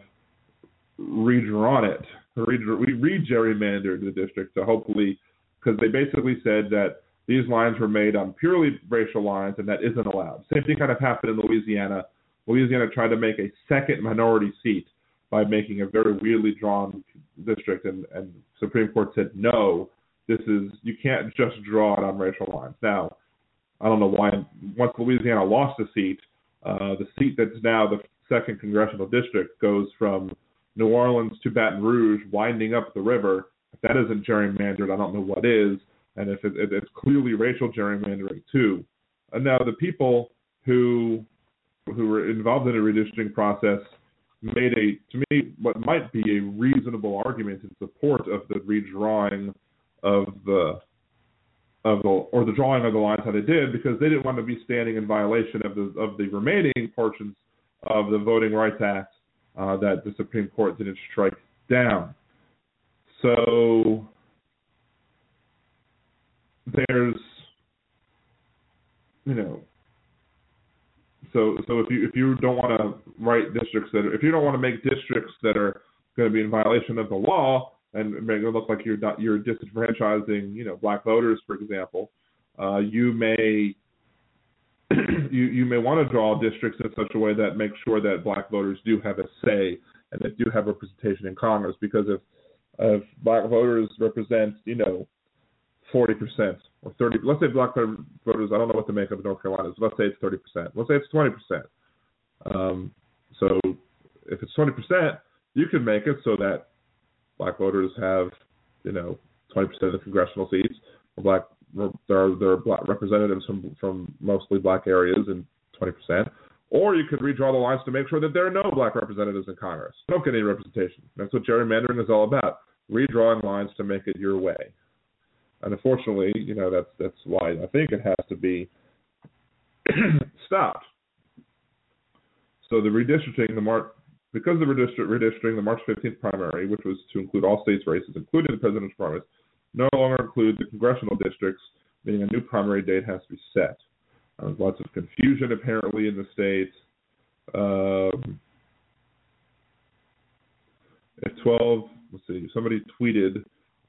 redrawn it. We re-gerrymandered the district to hopefully, because they basically said that these lines were made on purely racial lines, and that isn't allowed. Same thing kind of happened in Louisiana. Louisiana tried to make a second minority seat by making a very weirdly drawn district, and, and Supreme Court said, no, this is, you can't just draw it on racial lines. Now, I don't know why, once Louisiana lost a seat, uh, the seat that's now the second congressional district goes from New Orleans to Baton Rouge, winding up the river. If that isn't gerrymandered, I don't know what is. And if it, it, it's clearly racial gerrymandering too. And now the people who who were involved in the redistricting process made a, to me, what might be a reasonable argument in support of the redrawing of the of the or the drawing of the lines how they did, because they didn't want to be standing in violation of the of the remaining portions of the Voting Rights Act uh, that the Supreme Court didn't strike down. So there's, you know, so so if you if you don't want to write districts that are, if you don't want to make districts that are going to be in violation of the law and make it look like you're not, you're disenfranchising, you know, black voters, for example, uh, you may you you may want to draw districts in such a way that makes sure that black voters do have a say and that do have representation in Congress, because if if black voters represent, you know, forty percent or thirty, let's say black voters, I don't know what the makeup of North Carolina is, but let's say it's thirty percent. Let's say it's twenty percent. Um, so if it's twenty percent, you can make it so that black voters have, you know, twenty percent of the congressional seats. Black, there are, there are black representatives from, from mostly black areas and twenty percent. Or you could redraw the lines to make sure that there are no black representatives in Congress. Don't get any representation. That's what gerrymandering is all about, redrawing lines to make it your way. And unfortunately, you know, that's that's why I think it has to be stopped. So the redistricting, the March, because of the redistricting, the March fifteenth primary, which was to include all states' races, including the presidential primaries, no longer include the congressional districts, meaning a new primary date has to be set. Uh, lots of confusion apparently in the states. Um, if twelve, let's see, somebody tweeted.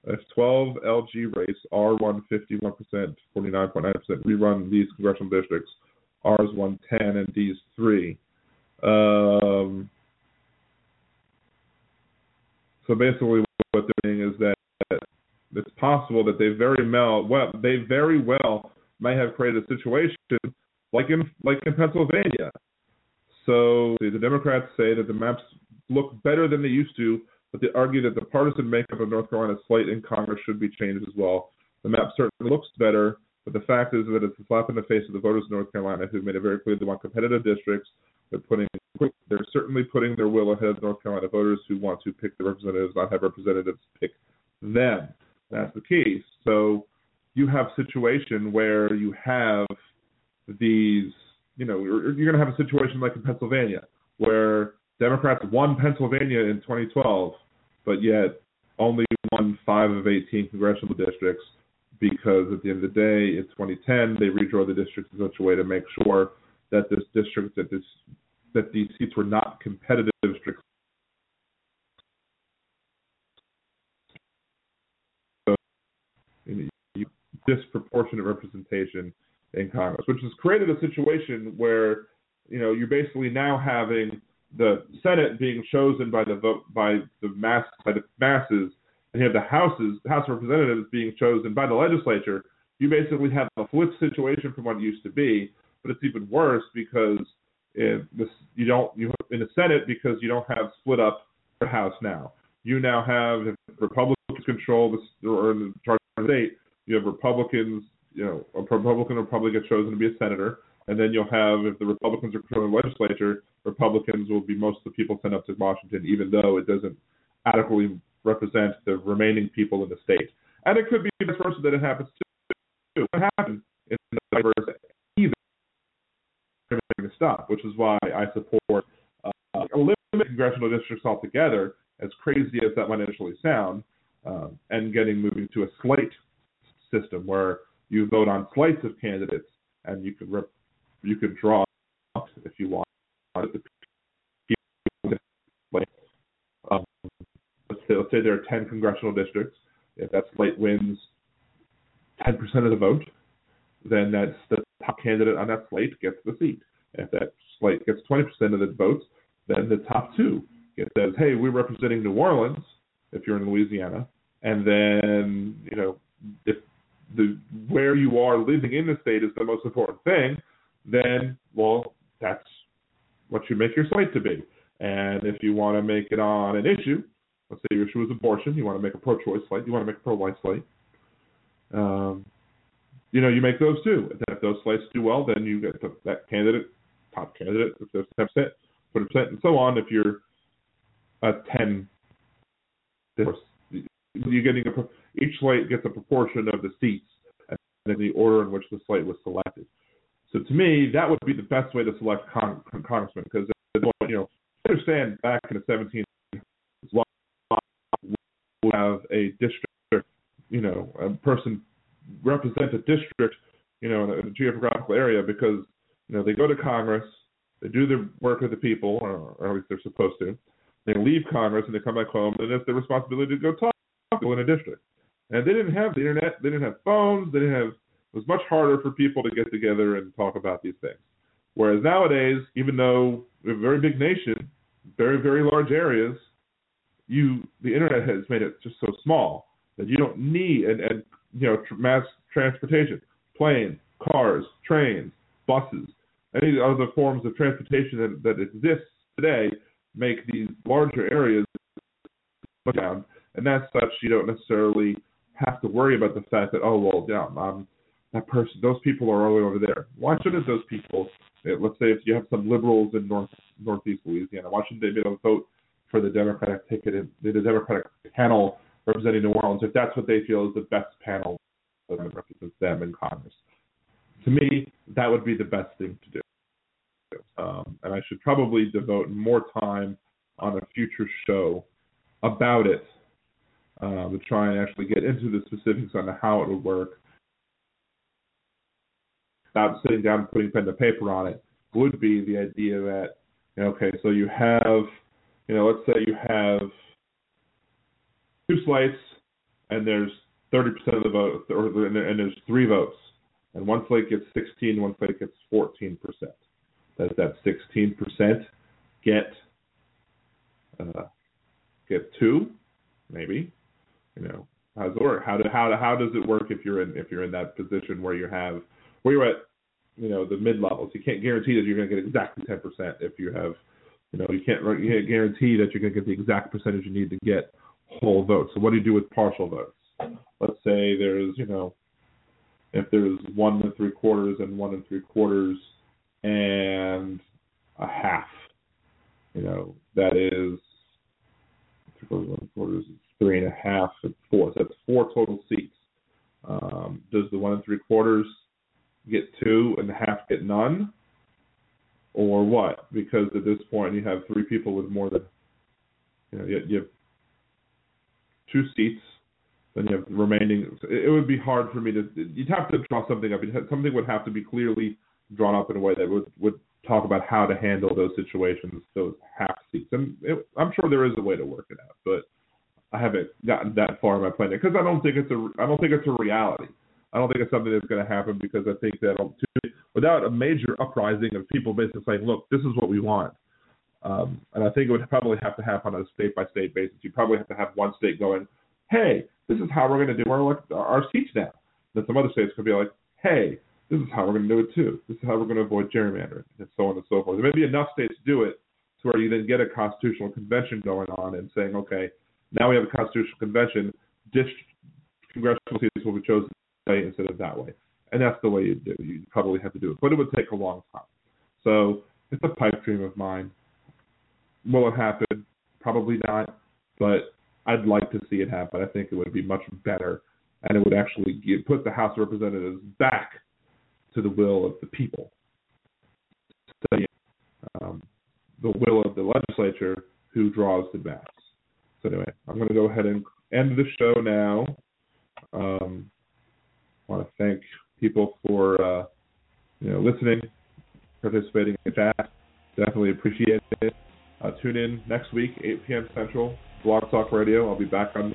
If twelve L G race, R one fifty-one percent, forty-nine point nine percent, rerun these congressional districts, R's one ten and D's three. Um, so basically what they're saying is that it's possible that they very well, well they very well may have created a situation like in, like in Pennsylvania. So the Democrats say that the maps look better than they used to, but they argue that the partisan makeup of North Carolina's slate in Congress should be changed as well. The map certainly looks better, but the fact is that it's a slap in the face of the voters of North Carolina, who made it very clear they want competitive districts. They're putting, they're certainly putting their will ahead of North Carolina voters who want to pick the representatives, not have representatives pick them. That's the key. So you have a situation where you have these, you know, you're going to have a situation like in Pennsylvania where Democrats won Pennsylvania in twenty twelve, but yet only won five of eighteen congressional districts, because at the end of the day, in twenty ten, they redrew the districts in such a way to make sure that this district, that this, that these seats were not competitive districts. So, you know, disproportionate representation in Congress, which has created a situation where, you know, you're basically now having the Senate being chosen by the vote by the mass by the masses, and you have the Houses, House of Representatives being chosen by the legislature. You basically have a flip situation from what it used to be, but it's even worse because if this, you don't you in the Senate because you don't have split up the House now. You now have, if Republicans control the or in the charge of the state, you have Republicans, you know, a Republican or Republican chosen to be a senator. And then you'll have, if the Republicans are controlling the legislature, Republicans will be most of the people sent up to Washington, even though it doesn't adequately represent the remaining people in the state. And it could be the person that it happens to. It happens in the diverse either to stop, which is why I support uh, eliminating congressional districts altogether, as crazy as that might initially sound, um, and getting moving to a slate system where you vote on slates of candidates and you could rep- you could draw up if you want the people. Um, let's, say, let's say there are ten congressional districts. If that slate wins ten percent of the vote, then that's the top candidate on that slate gets the seat. If that slate gets twenty percent of the votes, then the top two get says, hey, we're representing New Orleans, if you're in Louisiana, and then, you know, if the where you are living in the state is the most important thing, then, well, that's what you make your slate to be. And if you want to make it on an issue, let's say your issue is abortion, you want to make a pro-choice slate, you want to make a pro-life slate, um, you know, you make those two. And if those slates do well, then you get the, that candidate, top candidate, if there's ten percent, twenty percent, and so on. If you're a ten, you're getting a, each slate gets a proportion of the seats and then the order in which the slate was selected. So to me, that would be the best way to select con- con- congressmen, because you know, I understand back in the seventeen hundreds, we would have a district, you know, a person represent a district, you know, in a geographical area, because you know they go to Congress, they do the work of the people, or, or at least they're supposed to. They leave Congress and they come back home, and it's their responsibility to go talk to people in a district. And they didn't have the internet, they didn't have phones, they didn't have. It was much harder for people to get together and talk about these things. Whereas nowadays, even though we're a very big nation, very, very large areas, you the internet has made it just so small that you don't need and, and you know mass transportation, planes, cars, trains, buses, any other forms of transportation that, that exists today make these larger areas down, and as such, you don't necessarily have to worry about the fact that oh well, yeah, I'm that person, those people are all the way over there. Why shouldn't those people, let's say if you have some liberals in North Northeast Louisiana, why shouldn't they be able to vote for the Democratic ticket, in, the Democratic panel representing New Orleans, if that's what they feel is the best panel that represents them in Congress? To me, that would be the best thing to do. Um, and I should probably devote more time on a future show about it uh, to try and actually get into the specifics on how it would work. Without sitting down and putting pen to paper on it, would be the idea that, you know, okay, so you have, you know, let's say you have two slates and there's thirty percent of the vote, or, and there's three votes, and one slate gets sixteen, one slate gets fourteen percent. Does that sixteen percent get uh, get two, maybe? You know, how's it work? How do how how does it work if you're in if you're in that position where you have where you're at, you know, the mid levels? You can't guarantee that you're going to get exactly ten percent if you have, you know, you can't, you can't guarantee that you're going to get the exact percentage you need to get whole votes. So what do you do with partial votes? Let's say there's, you know, if there's one and three quarters and one and three quarters and a half, you know, that is three quarters, one quarters, three and a half, and four. So that's four total seats. Um, does the one and three quarters get two and a half get none, or what? Because at this point you have three people with more than, you know, you, you have two seats, then you have the remaining. It would be hard for me to. You'd have to draw something up. Something would have to be clearly drawn up in a way that would would talk about how to handle those situations, those half seats. And it, I'm sure there is a way to work it out, but I haven't gotten that far in my planning because I don't think it's a. I don't think it's a reality. I don't think it's something that's going to happen, because I think that without a major uprising of people basically saying, look, this is what we want. Um, and I think it would probably have to happen on a state-by-state basis. You probably have to have one state going, hey, this is how we're going to do our, our seats now. Then some other states could be like, hey, this is how we're going to do it too. This is how we're going to avoid gerrymandering, and so on and so forth. There may be enough states to do it to where you then get a constitutional convention going on and saying, okay, now we have a constitutional convention. District congressional seats will be chosen instead of that way. And that's the way you do it. You probably have to do it. But it would take a long time. So it's a pipe dream of mine. Will it happen? Probably not. But I'd like to see it happen. I think it would be much better. And it would actually give, put the House of Representatives back to the will of the people. So, um, the will of the legislature who draws the maps. So anyway, I'm going to go ahead and end the show now. Um, I want to thank people for uh, you know, listening, participating in the chat. Definitely appreciate it. Uh, tune in next week, eight p.m. Central, Blog Talk Radio. I'll be back on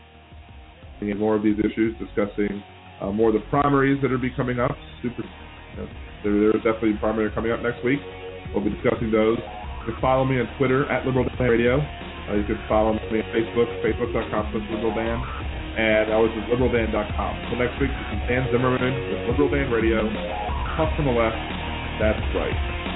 more of these issues, discussing uh, more of the primaries that are be coming up. Super, you know, there, there is definitely a primary coming up next week. We'll be discussing those. You can follow me on Twitter at Liberal Dan Radio. Uh, you can follow me on Facebook, facebook dot com slash Liberal Dan, and I was at Liberal Dan dot com. So next week, this is Dan Zimmerman with Liberal Dan Radio. Talk from the left. That's right.